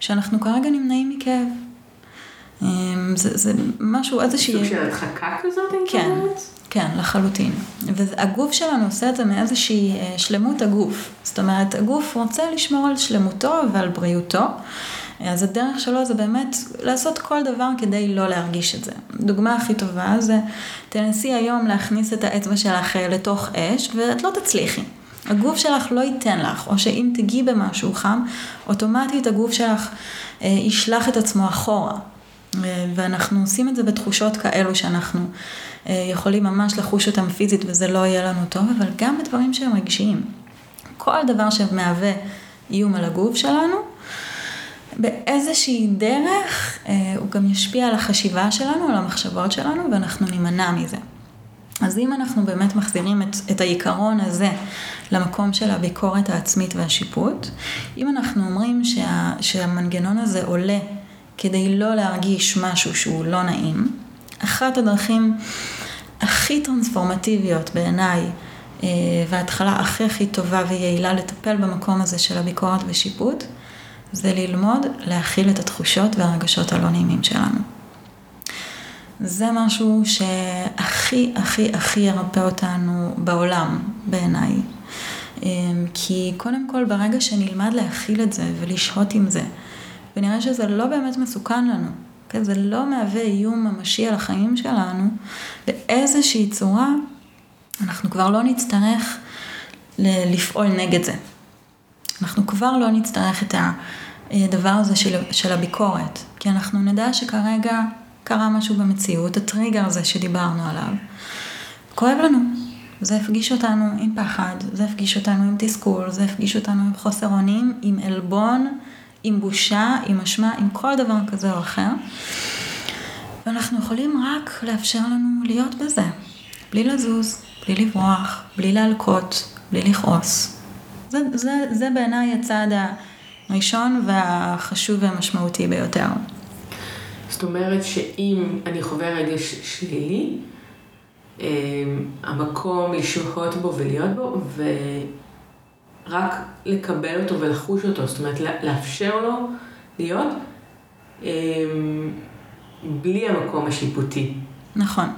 שאנחנו כרגע נמנעים מכאב. זה, זה משהו, איזושהי... סוג של הדחקה כזאת? כן, כן, לחלוטין. והגוף שלנו עושה את זה מאיזושהי שלמות הגוף. זאת אומרת, הגוף רוצה לשמור על שלמותו ועל בריאותו, אז הדרך שלו זה באמת לעשות כל דבר כדי לא להרגיש את זה. דוגמה הכי טובה זה, תנסי היום להכניס את האצבע שלך לתוך אש, ואת לא תצליחי. הגוף שלך לא ייתן לך, או שאם תגיעי במשהו חם, אוטומטית הגוף שלך ישלח את עצמו אחורה. ואנחנו עושים את זה בתחושות כאלו שאנחנו יכולים ממש לחוש אותם פיזית וזה לא יהיה לנו טוב, אבל גם בדברים שהם רגשיים. כל דבר שמהווה איום על הגוף שלנו, באיזושהי דרך הוא גם ישפיע על החשיבה שלנו, על המחשבות שלנו, ואנחנו נימנע מזה. אז אם אנחנו באמת מחזירים את, את העיקרון הזה למקום של הביקורת העצמית והשיפוט, אם אנחנו אומרים שה, שהמנגנון הזה עולה, כדי לא להרגיש משהו שהוא לא נעים, אחת הדרכים הכי טרנספורמטיביות בעיניי, וההתחלה הכי הכי טובה ויעילה לטפל במקום הזה של הביקורת ושיפוט, זה ללמוד להכיל את התחושות והרגשות הלא נעימים שלנו. זה משהו שהכי הכי הכי ירפא אותנו בעולם בעיניי. כי קודם כל ברגע שנלמד להכיל את זה ולשהות עם זה, ונראה שזה לא באמת מסוכן לנו, כן? זה לא מהווה איום ממשי על החיים שלנו, באיזושהי צורה אנחנו כבר לא נצטרך ל- לפעול נגד זה. אנחנו כבר לא נצטרך את הדבר הזה של, של הביקורת, כי אנחנו נדע שכרגע קרה משהו במציאות, הטריגר הזה שדיברנו עליו, כואב לנו. זה הפגיש אותנו עם פחד, זה הפגיש אותנו עם תסכול, זה הפגיש אותנו עם חוסר אונים, עם אלבון, עם בושה, עם אשמה, עם כל דבר כזה או אחר. ואנחנו יכולים רק לאפשר לנו להיות בזה. בלי לזוז, בלי לברוח, בלי להלקות, בלי לכעוס. זה, זה, זה בעיניי הצעד הראשון והחשוב והמשמעותי ביותר. זאת אומרת שאם אני חווה רגש שלילי, המקום לשהות בו ולהיות בו, ו... רק לקבל אותו ולחוש אותו, זאת אומרת, לאפשר לו להיות בלי המקום השיפוטי. נכון,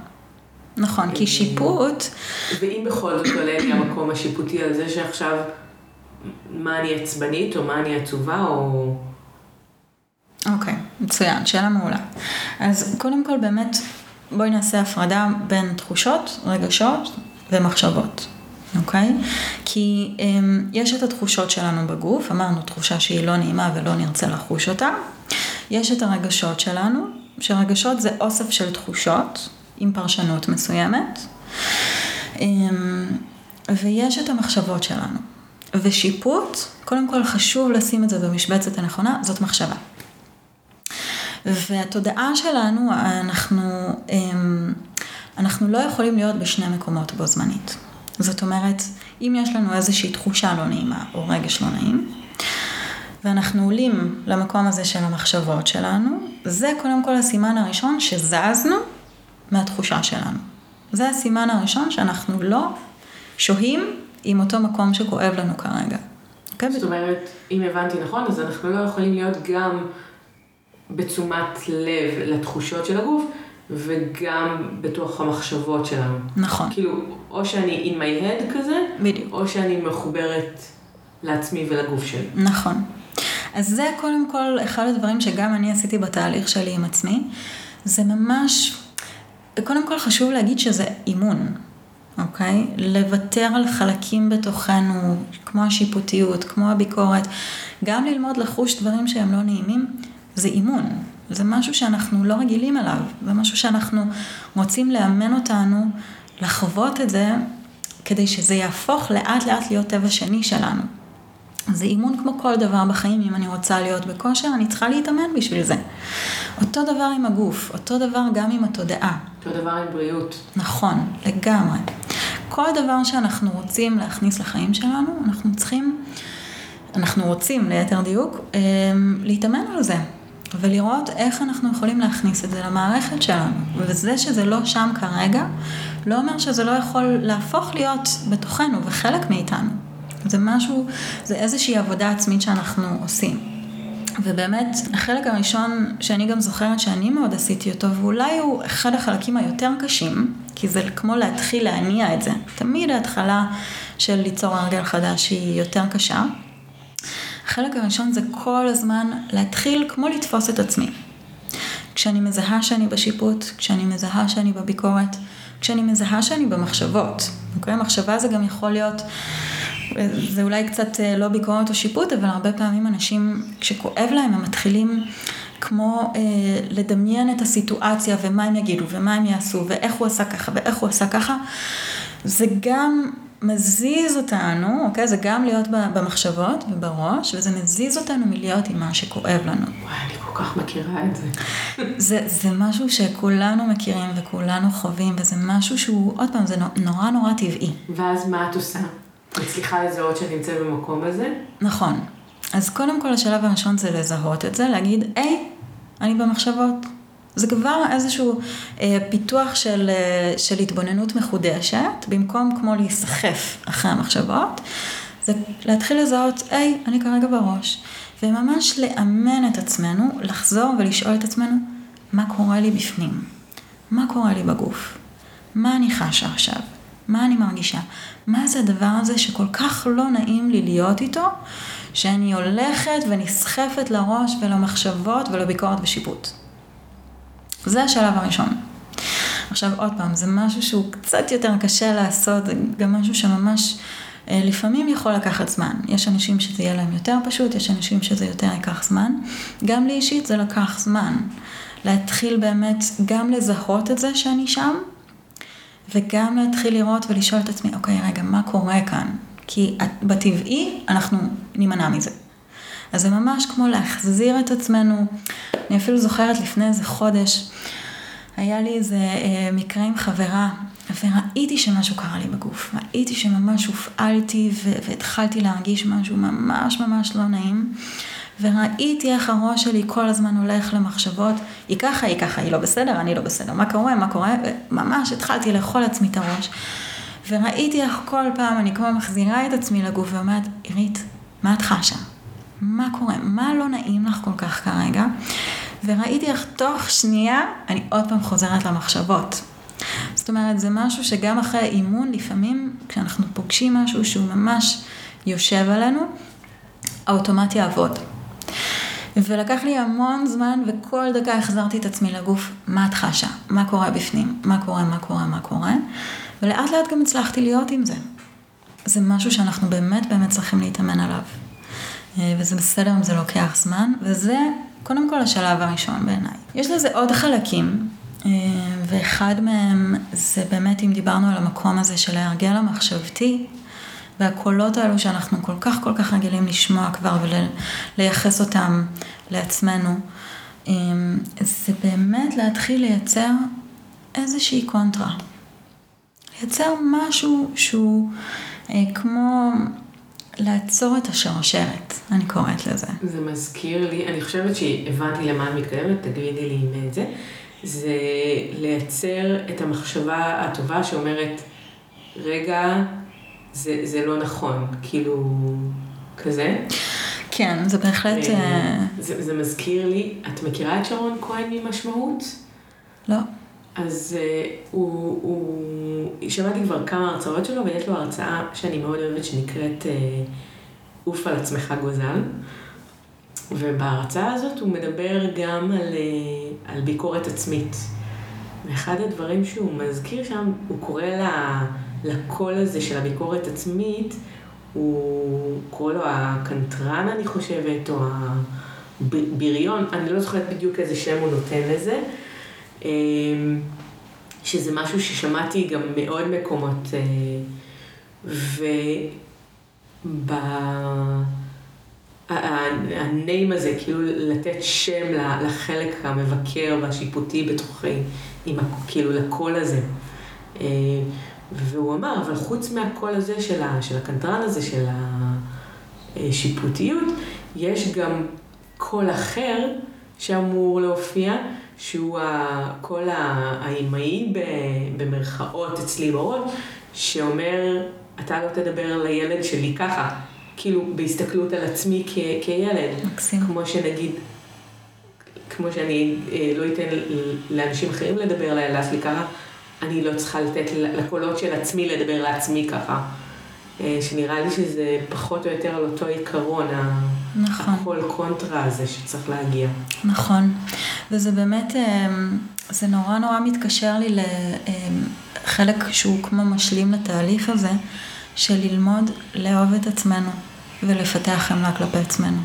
נכון, כי שיפוט... ואם בכל זאת עולה לי המקום השיפוטי על זה שעכשיו, מה אני עצבנית או מה אני עצובה או... אוקיי, מצוין, שאלה מעולה. אז קודם כל באמת, בואי נעשה הפרדה בין תחושות, רגשות ומחשבות. אוקיי? כי יש את התחושות שלנו בגוף, אמרנו תחושה שהיא לא נעימה ולא נרצה לחוש אותה. יש את הרגשות שלנו, שרגשות זה אוסף של תחושות, עם פרשנות מסוימת. ויש את המחשבות שלנו. ושיפוט, קודם כל חשוב לשים את זה במשבצת הנכונה, זאת מחשבה. והתודעה שלנו, אנחנו, אנחנו לא יכולים להיות בשני מקומות בו זמנית. זאת אומרת, אם יש לנו איזושהי תחושה לא נעימה או רגש לא נעים, ואנחנו עולים למקום הזה של המחשבות שלנו, זה קודם כל הסימן הראשון שזזנו מהתחושה שלנו. זה הסימן הראשון שאנחנו לא שוהים עם אותו מקום שכואב לנו כרגע. זאת אומרת, אם הבנתי נכון, אז אנחנו לא יכולים להיות גם בתשומת לב לתחושות של הגוף, וגם בתוך המחשבות שלנו. נכון. כאילו, או שאני in my head כזה, בדיוק. או שאני מחוברת לעצמי ולגוף שלי. נכון. אז זה קודם כל אחד הדברים שגם אני עשיתי בתהליך שלי עם עצמי. זה ממש, קודם כל חשוב להגיד שזה אימון. אוקיי? לוותר על חלקים בתוכנו, כמו השיפוטיות, כמו הביקורת. גם ללמוד לחוש דברים שהם לא נעימים, זה אימון. זה משהו שאנחנו לא רגילים אליו, זה משהו שאנחנו רוצים לאמן אותנו, לחוות את זה, כדי שזה יהפוך לאט לאט להיות טבע שני שלנו. זה אימון כמו כל דבר בחיים, אם אני רוצה להיות בכושר, אני צריכה להתאמן בשביל זה. אותו דבר עם הגוף, אותו דבר גם עם התודעה. אותו דבר עם בריאות. נכון, לגמרי. כל דבר שאנחנו רוצים להכניס לחיים שלנו, אנחנו צריכים, אנחנו רוצים ליתר דיוק, להתאמן על זה. ולראות איך אנחנו יכולים להכניס את זה למערכת שלנו. וזה שזה לא שם כרגע, לא אומר שזה לא יכול להפוך להיות בתוכנו וחלק מאיתנו. זה משהו, זה איזושהי עבודה עצמית שאנחנו עושים. ובאמת, החלק הראשון שאני גם זוכרת שאני מאוד עשיתי אותו, ואולי הוא אחד החלקים היותר קשים, כי זה כמו להתחיל להניע את זה. תמיד ההתחלה של ליצור הרגל חדש היא יותר קשה. החלק הראשון זה כל הזמן להתחיל כמו לתפוס את עצמי. כשאני מזהה שאני בשיפוט, כשאני מזהה שאני בביקורת, כשאני מזהה שאני במחשבות. אוקיי? מחשבה זה גם יכול להיות, זה אולי קצת לא ביקורת או שיפוט, אבל הרבה פעמים אנשים כשכואב להם הם מתחילים כמו אה, לדמיין את הסיטואציה ומה הם יגידו ומה הם יעשו ואיך הוא עשה ככה ואיך הוא עשה ככה. זה גם מזיז אותנו, אוקיי? זה גם להיות במחשבות ובראש, וזה מזיז אותנו מלהיות עם מה שכואב לנו. וואי, אני כל כך מכירה את זה. זה, זה משהו שכולנו מכירים וכולנו חווים, וזה משהו שהוא, עוד פעם, זה נורא נורא טבעי. ואז מה את עושה? מצליחה לזהות שאת נמצא במקום הזה? נכון. אז קודם כל השלב הראשון זה לזהות את זה, להגיד, היי, אני במחשבות. זה כבר איזשהו אה, פיתוח של, אה, של התבוננות מחודשת, במקום כמו להיסחף אחרי המחשבות, זה להתחיל לזהות, היי, אני כרגע בראש, וממש לאמן את עצמנו, לחזור ולשאול את עצמנו, מה קורה לי בפנים? מה קורה לי בגוף? מה אני חשה עכשיו? מה אני מרגישה? מה זה הדבר הזה שכל כך לא נעים לי להיות איתו, שאני הולכת ונסחפת לראש ולמחשבות ולביקורת ושיפוט? זה השלב הראשון. עכשיו עוד פעם, זה משהו שהוא קצת יותר קשה לעשות, זה גם משהו שממש לפעמים יכול לקחת זמן. יש אנשים שזה יהיה להם יותר פשוט, יש אנשים שזה יותר ייקח זמן. גם לי אישית זה לקח זמן. להתחיל באמת גם לזהות את זה שאני שם, וגם להתחיל לראות ולשאול את עצמי, אוקיי, רגע, מה קורה כאן? כי בטבעי אנחנו נימנע מזה. אז זה ממש כמו להחזיר את עצמנו. אני אפילו זוכרת לפני איזה חודש, היה לי איזה מקרה עם חברה, וראיתי שמשהו קרה לי בגוף. ראיתי שממש הופעלתי, והתחלתי להרגיש משהו ממש ממש לא נעים, וראיתי איך הראש שלי כל הזמן הולך למחשבות, היא ככה, היא ככה, היא לא בסדר, אני לא בסדר, מה קורה, מה קורה, ממש התחלתי לאכול עצמי את הראש, וראיתי איך כל פעם אני כמו מחזירה את עצמי לגוף, ואומרת, עירית, מה את חשה? מה קורה? מה לא נעים לך כל כך כרגע? וראיתי איך תוך שנייה אני עוד פעם חוזרת למחשבות. זאת אומרת, זה משהו שגם אחרי אימון, לפעמים כשאנחנו פוגשים משהו שהוא ממש יושב עלינו, האוטומט יעבוד. ולקח לי המון זמן, וכל דקה החזרתי את עצמי לגוף, מה את חשה? מה קורה בפנים? מה קורה? מה קורה? מה קורה? ולאט לאט גם הצלחתי להיות עם זה. זה משהו שאנחנו באמת באמת צריכים להתאמן עליו. וזה בסדר אם זה לוקח זמן, וזה קודם כל השלב הראשון בעיניי. יש לזה עוד חלקים ואחד מהם זה באמת אם דיברנו על המקום הזה של ההרגל המחשבתי, והקולות האלו שאנחנו כל כך כל כך רגילים לשמוע כבר ולייחס אותם לעצמנו, זה באמת להתחיל לייצר איזושהי קונטרה. לייצר משהו שהוא כמו לעצור את השרשרת, אני קוראת לזה. זה מזכיר לי, אני חושבת שהבנתי למה מתקדמת, תגידי לי עם זה, זה לייצר את המחשבה הטובה שאומרת, רגע, זה, זה לא נכון, כאילו, כזה. כן, זה בהחלט... זה, זה מזכיר לי, את מכירה את שרון קוין ממשמעות? לא. אז הוא, הוא, שמעתי כבר כמה הרצאות שלו, ויש לו הרצאה שאני מאוד אוהבת שנקראת עוף על עצמך גוזל, ובהרצאה הזאת הוא מדבר גם על, על ביקורת עצמית. ואחד הדברים שהוא מזכיר שם, הוא קורא לה, לקול הזה של הביקורת עצמית, הוא קורא לו הקנטרן אני חושבת, או הבריון, אני לא זוכרת בדיוק איזה שם הוא נותן לזה, שזה משהו ששמעתי גם מאוד מקומות, והניים הזה, כאילו לתת שם לחלק המבקר והשיפוטי בתוכי, כאילו לקול הזה. והוא אמר, אבל חוץ מהקול הזה של הקנטרן הזה, של השיפוטיות, יש גם קול אחר שאמור להופיע, שהוא הקול האימהי במרכאות אצלי בראש, שאומר, אתה לא תדבר לילד שלי ככה, כאילו בהסתכלות על עצמי כ- כילד. מקסים. כמו שנגיד, כמו שאני לא אתן לאנשים אחרים לדבר לילד שלי ככה, אני לא צריכה לתת לקולות של עצמי לדבר לעצמי ככה. שנראה לי שזה פחות או יותר על אותו עיקרון, נכון. הכל קונטרה הזה שצריך להגיע. נכון. וזה באמת, זה נורא נורא מתקשר לי לחלק שהוא כמו משלים לתהליך הזה, של ללמוד לאהוב את עצמנו ולפתח חמלה כלפי עצמנו.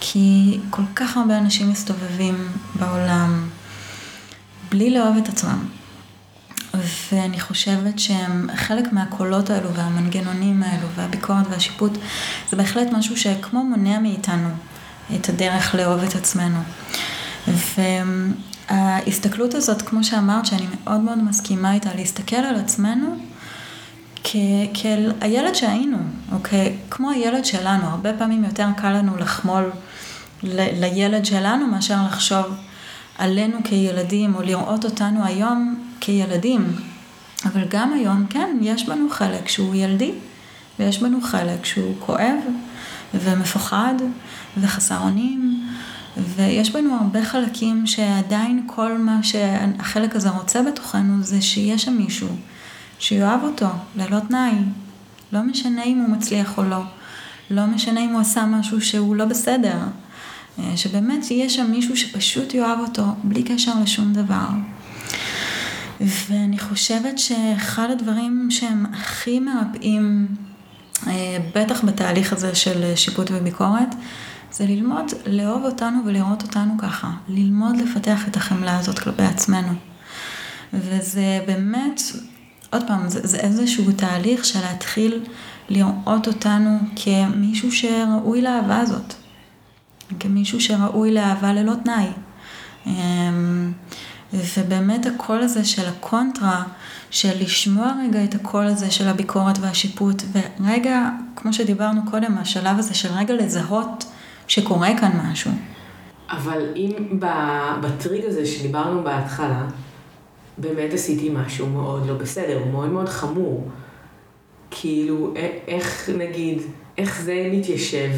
כי כל כך הרבה אנשים מסתובבים בעולם בלי לאהוב את עצמם. ואני חושבת שהם חלק מהקולות האלו והמנגנונים האלו והביקורת והשיפוט, זה בהחלט משהו שכמו מונע מאיתנו את הדרך לאהוב את עצמנו. וההסתכלות הזאת, כמו שאמרת, שאני מאוד מאוד מסכימה איתה, להסתכל על עצמנו כ- כאל הילד שהיינו, או כ- כמו הילד שלנו. הרבה פעמים יותר קל לנו לחמול ל- לילד שלנו מאשר לחשוב עלינו כילדים, או לראות אותנו היום כילדים. אבל גם היום, כן, יש בנו חלק שהוא ילדי, ויש בנו חלק שהוא כואב, ומפוחד, וחסר אונים, ויש בנו הרבה חלקים שעדיין כל מה שהחלק הזה רוצה בתוכנו, זה שיש שם מישהו שיואב אותו, ללא תנאי. לא משנה אם הוא מצליח או לא. לא משנה אם הוא עשה משהו שהוא לא בסדר. שבאמת יהיה שם מישהו שפשוט יאהב אותו, בלי קשר לשום דבר. ואני חושבת שאחד הדברים שהם הכי מרפאים, בטח בתהליך הזה של שיפוט וביקורת, זה ללמוד לאהוב אותנו ולראות אותנו ככה. ללמוד לפתח את החמלה הזאת כלפי עצמנו. וזה באמת, עוד פעם, זה, זה איזשהו תהליך של להתחיל לראות אותנו כמישהו שראוי לאהבה הזאת. כמישהו שראוי לאהבה ללא תנאי. ובאמת הקול הזה של הקונטרה, של לשמוע רגע את הקול הזה של הביקורת והשיפוט, ורגע, כמו שדיברנו קודם, השלב הזה של רגע לזהות שקורה כאן משהו. אבל אם בטריג הזה שדיברנו בהתחלה, באמת עשיתי משהו מאוד לא בסדר, הוא מאוד מאוד חמור. כאילו, איך נגיד, איך זה מתיישב?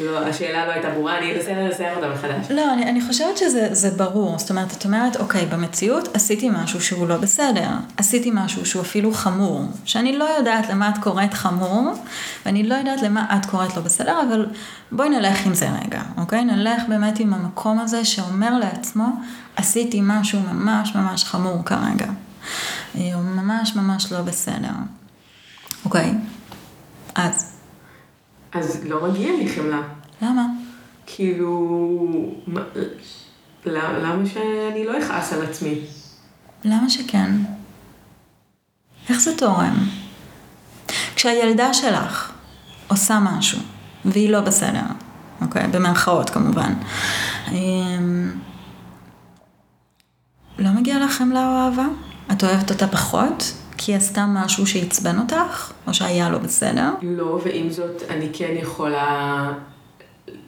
לא, השאלה לא הייתה ברורה, אני אנסה לנסח אותה מחדש. לא, אני, אני חושבת שזה זה ברור. זאת אומרת, את אומרת, אוקיי, במציאות עשיתי משהו שהוא לא בסדר. עשיתי משהו שהוא אפילו חמור. שאני לא יודעת למה את קוראת חמור, ואני לא יודעת למה את קוראת לא בסדר, אבל בואי נלך עם זה רגע, אוקיי? נלך באמת עם המקום הזה שאומר לעצמו, עשיתי משהו ממש ממש חמור כרגע. הוא ממש ממש לא בסדר. אוקיי? אז... אז לא מגיע לי חמלה. למה? כאילו, למה שאני לא אכעס על עצמי? למה שכן? איך זה תורם? כשהילדה שלך עושה משהו, והיא לא בסדר, אוקיי? במרכאות כמובן. לא מגיע לכם לאהבה? את אוהבת אותה פחות? כי עשתה משהו שיצבן אותך? או שהיה לא בסדר? לא, ועם זאת אני כן יכולה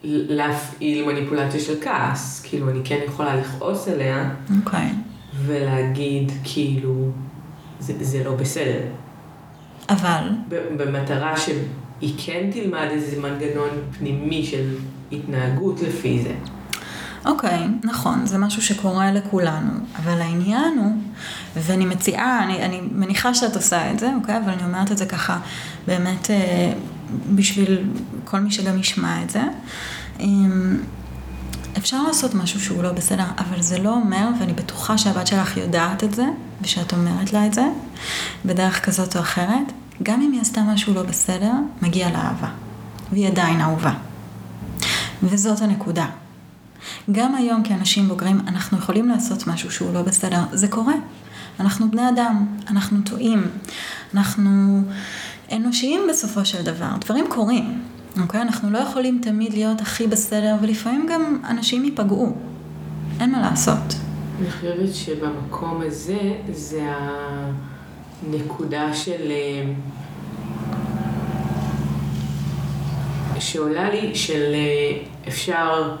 להפעיל מניפולציה של כעס. כאילו, אני כן יכולה לכעוס אליה. אוקיי. ולהגיד, כאילו, זה, זה לא בסדר. אבל? במטרה שהיא כן תלמד איזה מנגנון פנימי של התנהגות לפי זה. אוקיי, נכון, זה משהו שקורה לכולנו, אבל העניין הוא, ואני מציעה, אני, אני מניחה שאת עושה את זה, אוקיי? אבל אני אומרת את זה ככה, באמת, אה, בשביל כל מי שגם ישמע את זה, אה, אפשר לעשות משהו שהוא לא בסדר, אבל זה לא אומר, ואני בטוחה שהבת שלך יודעת את זה, ושאת אומרת לה את זה, בדרך כזאת או אחרת, גם אם היא עשתה משהו לא בסדר, מגיע לאהבה, והיא עדיין אהובה. וזאת הנקודה. גם היום כאנשים בוגרים אנחנו יכולים לעשות משהו שהוא לא בסדר, זה קורה, אנחנו בני אדם, אנחנו טועים, אנחנו אנושיים בסופו של דבר, דברים קורים, אוקיי? אנחנו לא יכולים תמיד להיות הכי בסדר, ולפעמים גם אנשים ייפגעו, אין מה לעשות. אני חושבת שבמקום הזה זה הנקודה של שעולה לי, של אפשר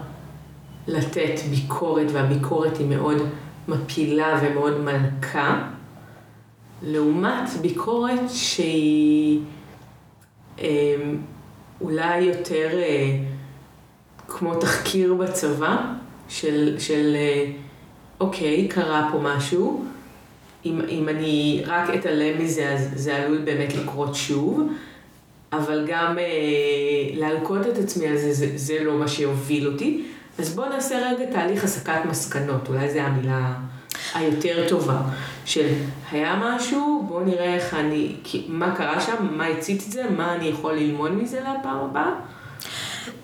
לתת ביקורת, והביקורת היא מאוד מפילה ומאוד מנקה, לעומת ביקורת שהיא אה, אולי יותר אה, כמו תחקיר בצבא, של, של אה, אוקיי, קרה פה משהו, אם, אם אני רק אתעלם מזה, אז זה עלול באמת לקרות שוב, אבל גם אה, להלקות את עצמי, אז זה, זה, זה לא מה שיוביל אותי, אז בואו נעשה רגע תהליך הסקת מסקנות, אולי זו המילה היותר טובה, של היה משהו, בואו נראה איך אני, מה קרה שם, מה הציץ את זה, מה אני יכול ללמוד מזה לפעם הבאה.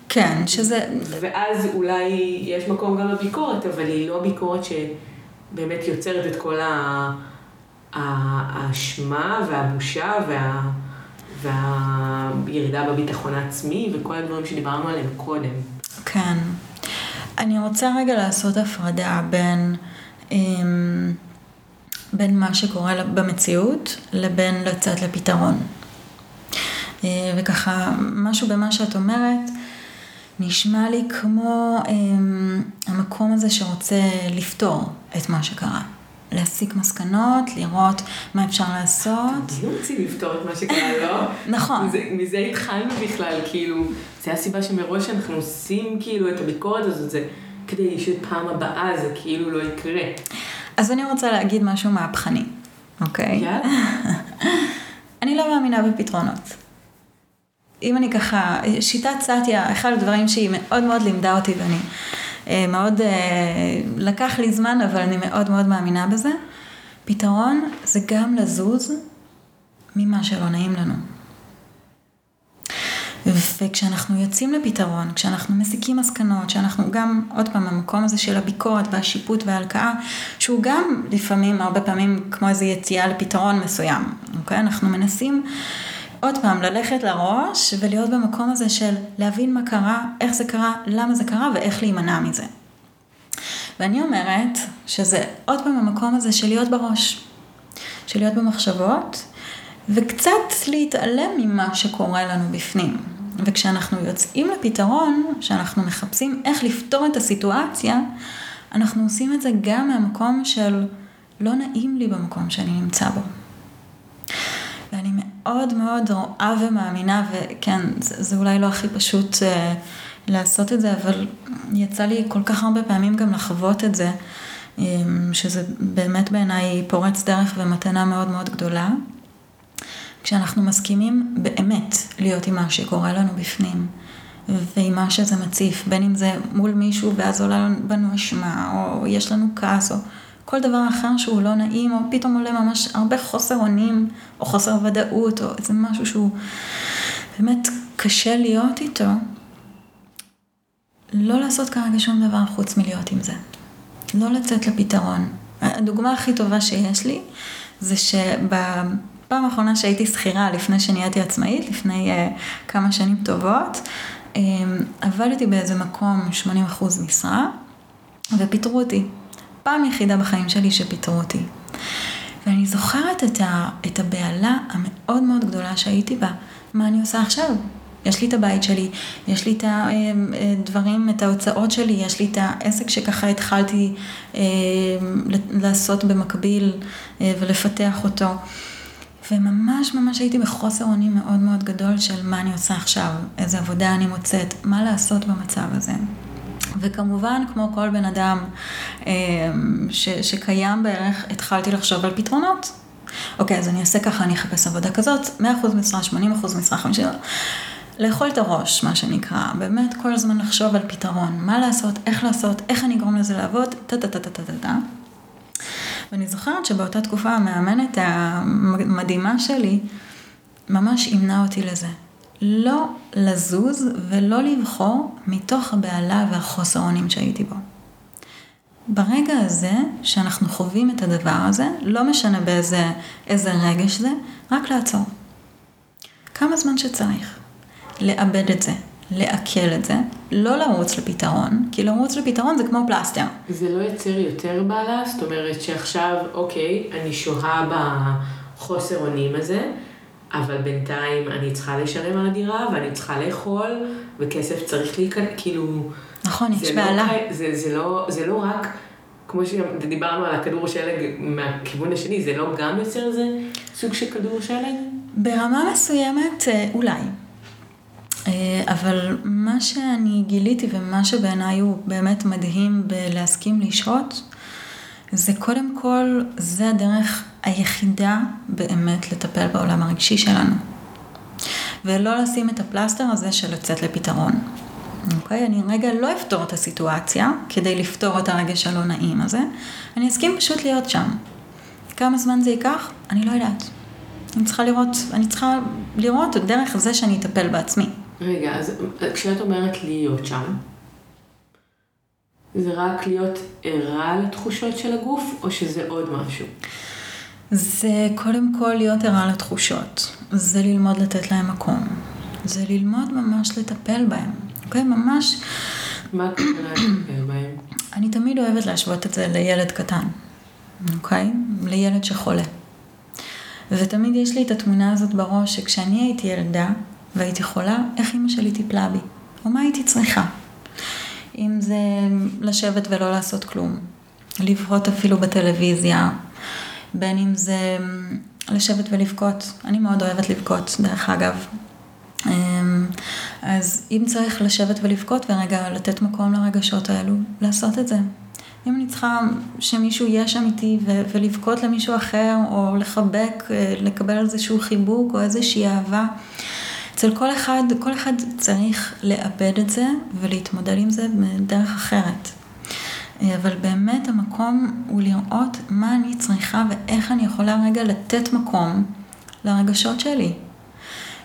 כן, שזה... ואז אולי יש מקום גם בביקורת, אבל היא לא ביקורת שבאמת יוצרת את כל האשמה והבושה וה... והירידה בביטחון העצמי, וכל הדברים שדיברנו עליהם קודם. כן. אני רוצה רגע לעשות הפרדה בין, בין מה שקורה במציאות לבין לצאת לפתרון. וככה, משהו במה שאת אומרת, נשמע לי כמו המקום הזה שרוצה לפתור את מה שקרה. להסיק מסקנות, לראות מה אפשר לעשות. אני לא רוצה לפתור את מה שקרה, לא? נכון. מזה התחלנו בכלל, כאילו, זה הסיבה שמראש שאנחנו עושים כאילו את הביקורת הזאת, זה כדי שפעם הבאה זה כאילו לא יקרה. אז אני רוצה להגיד משהו מהפכני, אוקיי? יאללה. אני לא מאמינה בפתרונות. אם אני ככה, שיטת סאטיה, אחד הדברים שהיא מאוד מאוד לימדה אותי ואני... מאוד, לקח לי זמן, אבל אני מאוד מאוד מאמינה בזה. פתרון זה גם לזוז ממה שלא נעים לנו. וכשאנחנו יוצאים לפתרון, כשאנחנו מסיקים מסקנות, כשאנחנו גם, עוד פעם, המקום הזה של הביקורת והשיפוט וההלקאה, שהוא גם לפעמים, הרבה פעמים, כמו איזו יציאה לפתרון מסוים, אוקיי? אנחנו מנסים עוד פעם, ללכת לראש ולהיות במקום הזה של להבין מה קרה, איך זה קרה, למה זה קרה ואיך להימנע מזה. ואני אומרת שזה עוד פעם המקום הזה של להיות בראש, של להיות במחשבות, וקצת להתעלם ממה שקורה לנו בפנים. וכשאנחנו יוצאים לפתרון, כשאנחנו מחפשים איך לפתור את הסיטואציה, אנחנו עושים את זה גם מהמקום של לא נעים לי במקום שאני נמצא בו. ואני מאוד מאוד רואה ומאמינה, וכן, זה, זה אולי לא הכי פשוט אה, לעשות את זה, אבל יצא לי כל כך הרבה פעמים גם לחוות את זה, אה, שזה באמת בעיניי פורץ דרך ומתנה מאוד מאוד גדולה, כשאנחנו מסכימים באמת להיות עם מה שקורה לנו בפנים, ועם מה שזה מציף, בין אם זה מול מישהו ואז עולה בנו אשמה, או יש לנו כעס, או... כל דבר אחר שהוא לא נעים, או פתאום עולה ממש הרבה חוסר אונים, או חוסר ודאות, או איזה משהו שהוא באמת קשה להיות איתו, לא לעשות כרגע שום דבר חוץ מלהיות עם זה. לא לצאת לפתרון. הדוגמה הכי טובה שיש לי, זה שבפעם האחרונה שהייתי שכירה, לפני שנהייתי עצמאית, לפני uh, כמה שנים טובות, um, עבדתי באיזה מקום שמונים אחוז משרה, ופיתרו אותי. פעם יחידה בחיים שלי שפיתרו אותי. ואני זוכרת את, ה, את הבעלה המאוד מאוד גדולה שהייתי בה. מה אני עושה עכשיו? יש לי את הבית שלי, יש לי את הדברים, את ההוצאות שלי, יש לי את העסק שככה התחלתי אה, לעשות במקביל אה, ולפתח אותו. וממש ממש הייתי בחוסר אונים מאוד מאוד גדול של מה אני עושה עכשיו, איזה עבודה אני מוצאת, מה לעשות במצב הזה. וכמובן, כמו כל בן אדם אה, ש, שקיים בערך, התחלתי לחשוב על פתרונות. אוקיי, אז אני אעשה ככה, אני אחפש עבודה כזאת, מאה אחוז משרה, שמונים אחוז משרה, חמישים אחוז. לאכול את הראש, מה שנקרא, באמת כל הזמן לחשוב על פתרון, מה לעשות, איך לעשות, איך אני גורם לזה לעבוד, טה-טה-טה-טה-טה-טה. ואני זוכרת שבאותה תקופה המאמנת המדהימה שלי ממש ימנע אותי לזה. לא לזוז ולא לבחור מתוך הבעלה והחוסר אונים שהייתי בו. ברגע הזה שאנחנו חווים את הדבר הזה, לא משנה באיזה איזה רגש זה, רק לעצור. כמה זמן שצריך. לאבד את זה, לעכל את זה, לא לרוץ לפתרון, כי לרוץ לפתרון זה כמו פלסטר. זה לא יצר יותר בעלה, זאת אומרת שעכשיו, אוקיי, אני שוהה בחוסר אונים הזה, אבל בינתיים אני צריכה לשלם על הדירה, ואני צריכה לאכול, וכסף צריך להיכנס, כאילו... נכון, יש בעלה. לא, זה, זה, לא, זה לא רק, כמו שדיברנו על הכדור שלג מהכיוון השני, זה לא גם יוצר איזה סוג של כדור שלג? ברמה מסוימת, אולי. אבל מה שאני גיליתי ומה שבעיניי הוא באמת מדהים בלהסכים לשהות, זה קודם כל, זה הדרך היחידה באמת לטפל בעולם הרגשי שלנו. ולא לשים את הפלסטר הזה של לצאת לפתרון. אוקיי? אני רגע לא אפתור את הסיטואציה כדי לפתור את הרגש הלא נעים הזה. אני אסכים פשוט להיות שם. כמה זמן זה ייקח? אני לא יודעת. אני צריכה לראות, אני צריכה לראות דרך זה שאני אטפל בעצמי. רגע, אז כשאת אומרת להיות שם, זה רק להיות ערה לתחושות של הגוף, או שזה עוד משהו? זה קודם כל להיות ערה לתחושות. זה ללמוד לתת להם מקום. זה ללמוד ממש לטפל בהם. אוקיי? ממש... מה קורה לטפל בהם? אני תמיד אוהבת להשוות את זה לילד קטן. אוקיי? לילד שחולה. ותמיד יש לי את התמונה הזאת בראש, שכשאני הייתי ילדה, והייתי חולה, איך אמא שלי טיפלה בי? או מה הייתי צריכה? אם זה לשבת ולא לעשות כלום, לבהות אפילו בטלוויזיה, בין אם זה לשבת ולבכות. אני מאוד אוהבת לבכות, דרך אגב. אז אם צריך לשבת ולבכות ורגע לתת מקום לרגשות האלו, לעשות את זה. אם אני צריכה שמישהו יהיה שם איתי ולבכות למישהו אחר, או לחבק, לקבל איזשהו חיבוק או איזושהי אהבה, אצל כל אחד, כל אחד צריך לאבד את זה ולהתמודד עם זה בדרך אחרת. אבל באמת המקום הוא לראות מה אני צריכה ואיך אני יכולה רגע לתת מקום לרגשות שלי.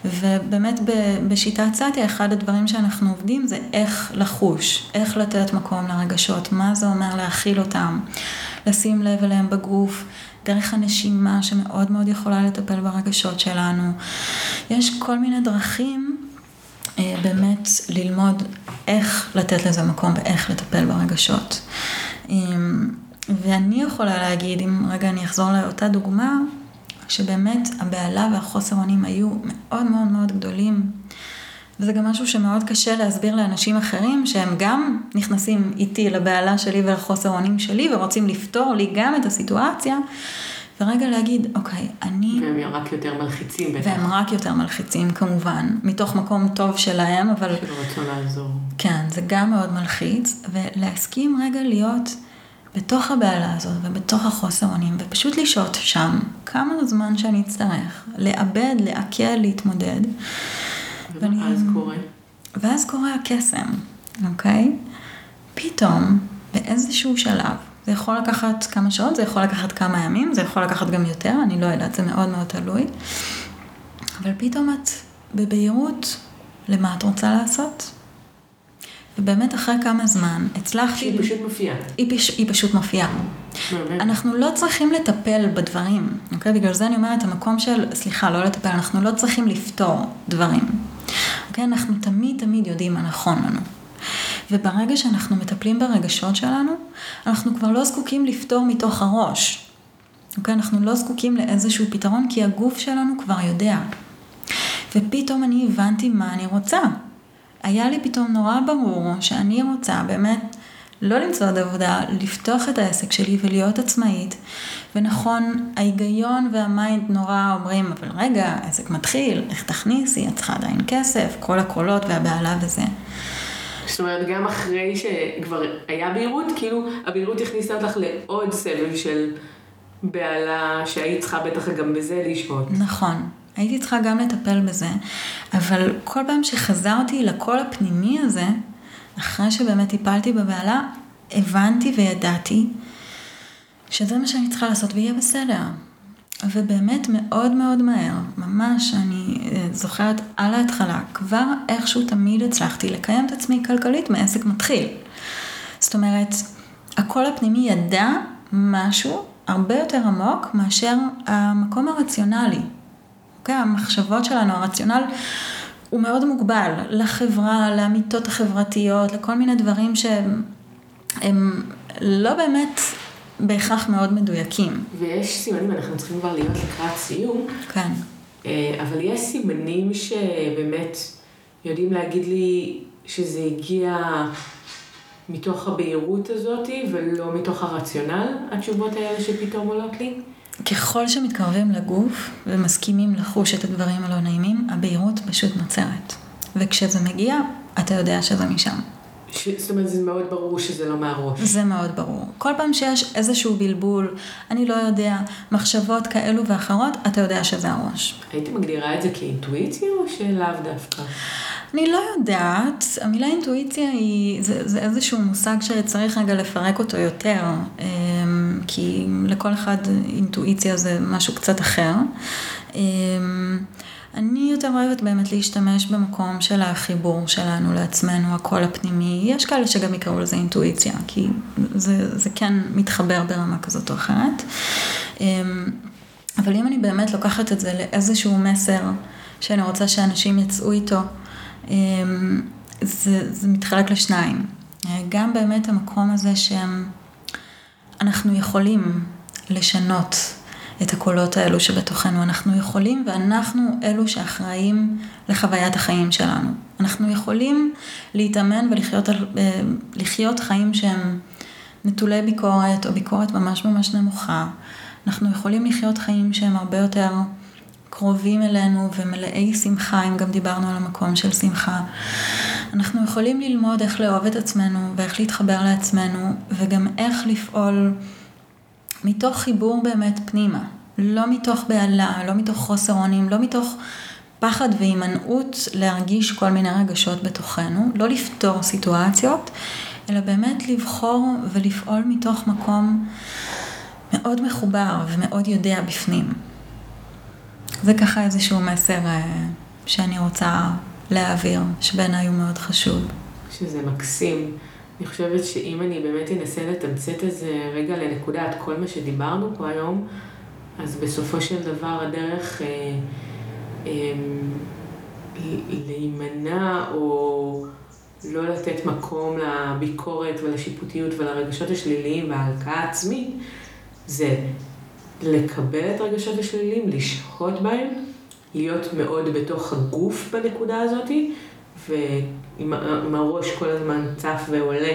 ובאמת בשיטת סאטיה, אחד הדברים שאנחנו עובדים זה איך לחוש, איך לתת מקום לרגשות, מה זה אומר להכיל אותם, לשים לב אליהם בגוף, דרך הנשימה שמאוד מאוד יכולה לטפל ברגשות שלנו. יש כל מיני דרכים אה, באמת ללמוד איך לתת לזה מקום ואיך לטפל ברגשות. אה, ואני יכולה להגיד, אם רגע אני אחזור לאותה דוגמה, שבאמת הבעלה והחוסר אונים היו מאוד מאוד מאוד גדולים. וזה גם משהו שמאוד קשה להסביר לאנשים אחרים, שהם גם נכנסים איתי לבעלה שלי ולחוסר אונים שלי, ורוצים לפתור לי גם את הסיטואציה, ורגע להגיד, אוקיי, אני... והם רק יותר מלחיצים. בטח. והם רק יותר מלחיצים, כמובן, מתוך מקום טוב שלהם, אבל... שרוצו לעזור. כן, זה גם מאוד מלחיץ, ולהסכים רגע להיות... בתוך הבעלה הזאת ובתוך החוסר אונים, ופשוט לשהות שם כמה זמן שאני אצטרך, לאבד, לעכל, להתמודד. ואני... ואז קורה. ואז קורה הקסם, אוקיי? פתאום, באיזשהו שלב, זה יכול לקחת כמה שעות, זה יכול לקחת כמה ימים, זה יכול לקחת גם יותר, אני לא יודעת, זה מאוד מאוד תלוי. אבל פתאום את בבהירות למה את רוצה לעשות. ובאמת אחרי כמה זמן הצלחתי... שהיא פשוט מופיעה. היא, פש... היא פשוט מופיעה. אנחנו לא צריכים לטפל בדברים, אוקיי? בגלל זה אני אומרת, המקום של, סליחה, לא לטפל, אנחנו לא צריכים לפתור דברים. אוקיי? אנחנו תמיד תמיד יודעים מה נכון לנו. וברגע שאנחנו מטפלים ברגשות שלנו, אנחנו כבר לא זקוקים לפתור מתוך הראש. אוקיי? אנחנו לא זקוקים לאיזשהו פתרון, כי הגוף שלנו כבר יודע. ופתאום אני הבנתי מה אני רוצה. היה לי פתאום נורא ברור שאני רוצה באמת לא למצוא את עבודה, לפתוח את העסק שלי ולהיות עצמאית. ונכון, ההיגיון והמיינד נורא אומרים, אבל רגע, העסק מתחיל, איך תכניסי, את צריכה עדיין כסף, כל הקולות והבעלה וזה. זאת אומרת, גם אחרי שכבר היה בהירות, כאילו הבהירות הכניסה אותך לעוד סבב של בעלה שהיית צריכה בטח גם בזה לשפוט. נכון. הייתי צריכה גם לטפל בזה, אבל כל פעם שחזרתי לקול הפנימי הזה, אחרי שבאמת טיפלתי בבעלה, הבנתי וידעתי שזה מה שאני צריכה לעשות ויהיה בסדר. ובאמת מאוד מאוד מהר, ממש אני זוכרת על ההתחלה, כבר איכשהו תמיד הצלחתי לקיים את עצמי כלכלית מעסק מתחיל. זאת אומרת, הקול הפנימי ידע משהו הרבה יותר עמוק מאשר המקום הרציונלי. המחשבות שלנו, הרציונל הוא מאוד מוגבל לחברה, לאמיתות החברתיות, לכל מיני דברים שהם לא באמת בהכרח מאוד מדויקים. ויש סימנים, אנחנו צריכים כבר להיות לקראת סיום. כן. אבל יש סימנים שבאמת יודעים להגיד לי שזה הגיע מתוך הבהירות הזאת ולא מתוך הרציונל, התשובות האלה שפתאום עולות לי? ככל שמתקרבים לגוף ומסכימים לחוש את הדברים הלא נעימים, הבהירות פשוט נוצרת. וכשזה מגיע, אתה יודע שזה משם. ש... זאת אומרת, זה מאוד ברור שזה לא מהראש. זה מאוד ברור. כל פעם שיש איזשהו בלבול, אני לא יודע, מחשבות כאלו ואחרות, אתה יודע שזה הראש. הייתי מגדירה את זה כאינטואיציה או שלאו דווקא? אני לא יודעת. המילה אינטואיציה היא, זה, זה איזשהו מושג שצריך רגע לפרק אותו יותר. כי לכל אחד אינטואיציה זה משהו קצת אחר. אני יותר אוהבת באמת להשתמש במקום של החיבור שלנו לעצמנו, הקול הפנימי. יש כאלה שגם יקראו לזה אינטואיציה, כי זה, זה כן מתחבר ברמה כזאת או אחרת. אבל אם אני באמת לוקחת את זה לאיזשהו מסר שאני רוצה שאנשים יצאו איתו, זה, זה מתחלק לשניים. גם באמת המקום הזה שהם אנחנו יכולים לשנות את הקולות האלו שבתוכנו. אנחנו יכולים, ואנחנו אלו שאחראים לחוויית החיים שלנו. אנחנו יכולים להתאמן ולחיות לחיות חיים שהם נטולי ביקורת, או ביקורת ממש ממש נמוכה. אנחנו יכולים לחיות חיים שהם הרבה יותר קרובים אלינו ומלאי שמחה, אם גם דיברנו על המקום של שמחה. אנחנו יכולים ללמוד איך לאהוב את עצמנו ואיך להתחבר לעצמנו, וגם איך לפעול מתוך חיבור באמת פנימה. לא מתוך בעלה, לא מתוך חוסר אונים, לא מתוך פחד והימנעות להרגיש כל מיני רגשות בתוכנו, לא לפתור סיטואציות, אלא באמת לבחור ולפעול מתוך מקום מאוד מחובר ומאוד יודע בפנים. זה ככה איזשהו מסר שאני רוצה להעביר, שבעיניי הוא מאוד חשוב. שזה מקסים. אני חושבת שאם אני באמת אנסה לתמצת את זה רגע לנקודה, את כל מה שדיברנו פה היום, אז בסופו של דבר הדרך אה, אה, להימנע או לא לתת מקום לביקורת ולשיפוטיות ולרגשות השליליים וההלקאה העצמית, זה לקבל את רגשות השליליים, לשהות בהם, להיות מאוד בתוך הגוף בנקודה הזאת, ועם הראש כל הזמן צף ועולה,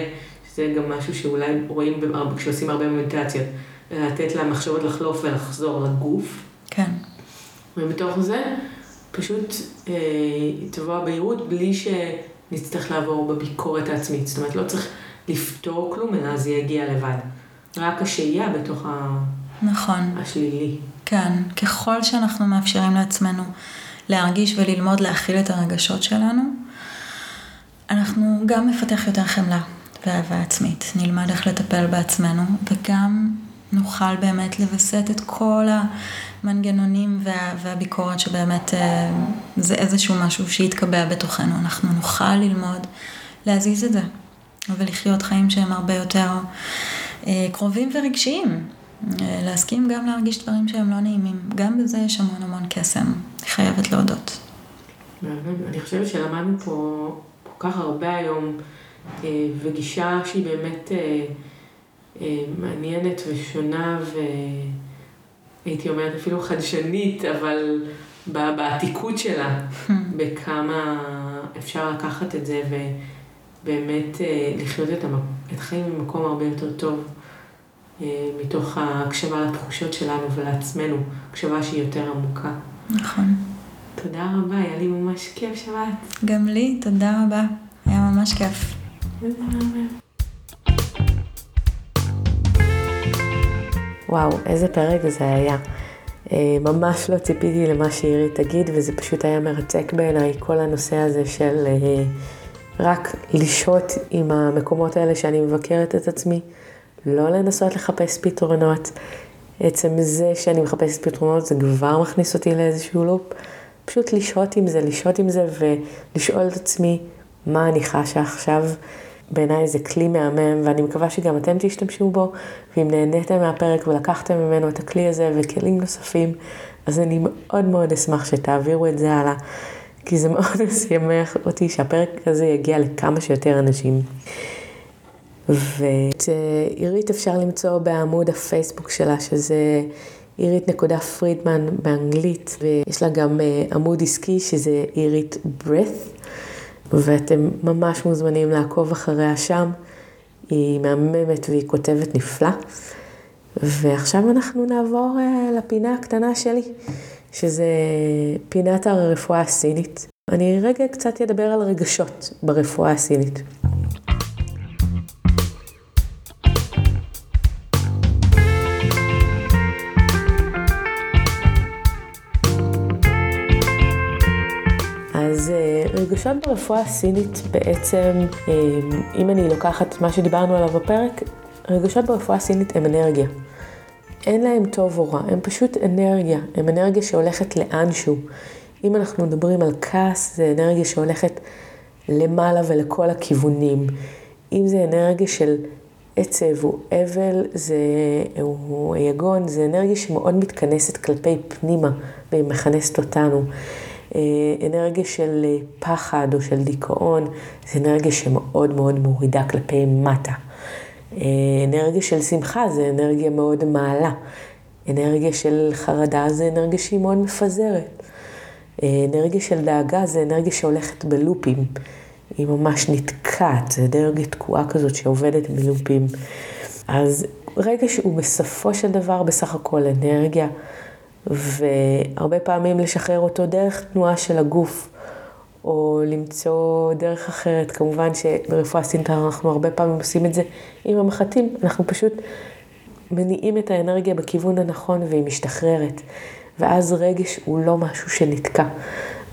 שזה גם משהו שאולי רואים כשעושים הרבה מדיטציות, לתת למחשבות לחלוף ולחזור לגוף. כן. ומתוך זה פשוט אה, תבוא בהירות בלי שנצטרך לעבור בביקורת העצמית. זאת אומרת, לא צריך לפתור כלום, אלא זה יגיע לבד. רק השהייה בתוך ה... נכון. השלילי. כן, ככל שאנחנו מאפשרים לעצמנו להרגיש וללמוד להכיל את הרגשות שלנו, אנחנו גם מפתח יותר חמלה ואהבה עצמית, נלמד איך לטפל בעצמנו, וגם נוכל באמת לבסט את כל המנגנונים וה, והביקורת שבאמת זה איזשהו משהו שיתקבע בתוכנו. אנחנו נוכל ללמוד להזיז את זה, ולחיות חיים שהם הרבה יותר קרובים ורגשיים, להסכים גם להרגיש דברים שהם לא נעימים, גם בזה יש המון המון קסם, חייבת להודות. אני חושבת שלמדנו פה כל כך הרבה היום, וגישה שהיא באמת מעניינת ושונה, והייתי אומרת אפילו חדשנית, אבל בעתיקות שלה, בכמה אפשר לקחת את זה ובאמת לחיות את החיים במקום הרבה יותר טוב, מתוך ההקשבה לתחושות שלנו ולעצמנו, הקשבה שהיא יותר עמוקה. נכון. תודה רבה, היה לי ממש כיף שבת. גם לי, תודה רבה, היה ממש כיף. וואו, איזה פרק זה היה. ממש לא ציפיתי למה שירית תגיד, וזה פשוט היה מרתק בעיניי, כל הנושא הזה של רק לשהות עם המקומות האלה שאני מבקרת את עצמי, לא לנסות לחפש פתרונות. עצם זה שאני מחפשת פתרונות זה כבר מכניס אותי לאיזשהו לופ. פשוט לשהות עם זה, לשהות עם זה ולשאול את עצמי מה אני חשה עכשיו. בעיניי זה כלי מהמם, ואני מקווה שגם אתם תשתמשו בו, ואם נהניתם מהפרק ולקחתם ממנו את הכלי הזה וכלים נוספים, אז אני מאוד מאוד אשמח שתעבירו את זה הלאה, כי זה מאוד ישמח אותי שהפרק הזה יגיע לכמה שיותר אנשים. ואת עירית אפשר למצוא בעמוד הפייסבוק שלה, שזה עירית נקודה פרידמן באנגלית, ויש לה גם עמוד עסקי שזה עירית breath, ואתם ממש מוזמנים לעקוב אחריה שם, היא מהממת והיא כותבת נפלא. ועכשיו אנחנו נעבור לפינה הקטנה שלי, שזה פינת הרפואה הסינית. אני רגע קצת אדבר על רגשות ברפואה הסינית. רגשות ברפואה סינית בעצם, אם אני לוקחת מה שדיברנו עליו בפרק, רגשות ברפואה סינית הם אנרגיה. אין להם טוב או רע, הם פשוט אנרגיה. הם אנרגיה שהולכת לאנשהו. אם אנחנו מדברים על כעס, זה אנרגיה שהולכת למעלה ולכל הכיוונים. אם זה אנרגיה של עצב או אבל, זה או יגון, זה אנרגיה שמאוד מתכנסת כלפי פנימה, והיא מכנסת אותנו. אנרגיה של פחד או של דיכאון, זה אנרגיה שמאוד מאוד מורידה כלפי מטה. אנרגיה של שמחה, זה אנרגיה מאוד מעלה. אנרגיה של חרדה, זה אנרגיה שהיא מאוד מפזרת. אנרגיה של דאגה, זה אנרגיה שהולכת בלופים. היא ממש נתקעת, זה אנרגיה תקועה כזאת שעובדת בלופים. אז רגש הוא בסופו של דבר בסך הכל אנרגיה, והרבה פעמים לשחרר אותו דרך תנועה של הגוף, או למצוא דרך אחרת. כמובן שברפואה סינית אנחנו הרבה פעמים עושים את זה עם המחטים, אנחנו פשוט מניעים את האנרגיה בכיוון הנכון והיא משתחררת. ואז רגש הוא לא משהו שנתקע.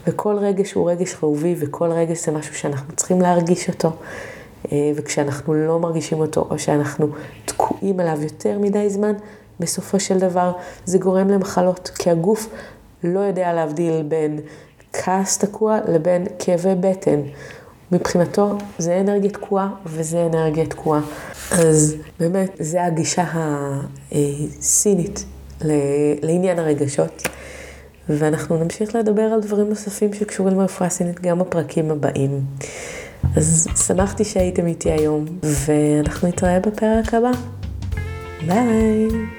וכל רגש הוא רגש חיובי, וכל רגש זה משהו שאנחנו צריכים להרגיש אותו. וכשאנחנו לא מרגישים אותו, או שאנחנו תקועים עליו יותר מדי זמן, בסופו של דבר זה גורם למחלות, כי הגוף לא יודע להבדיל בין כעס תקוע לבין כאבי בטן. מבחינתו זה אנרגיה תקועה וזה אנרגיה תקועה. אז באמת זה הגישה הסינית לעניין הרגשות, ואנחנו נמשיך לדבר על דברים נוספים שקשורים לרפואה סינית גם בפרקים הבאים. אז שמחתי שהייתם איתי היום, ואנחנו נתראה בפרק הבא. ביי!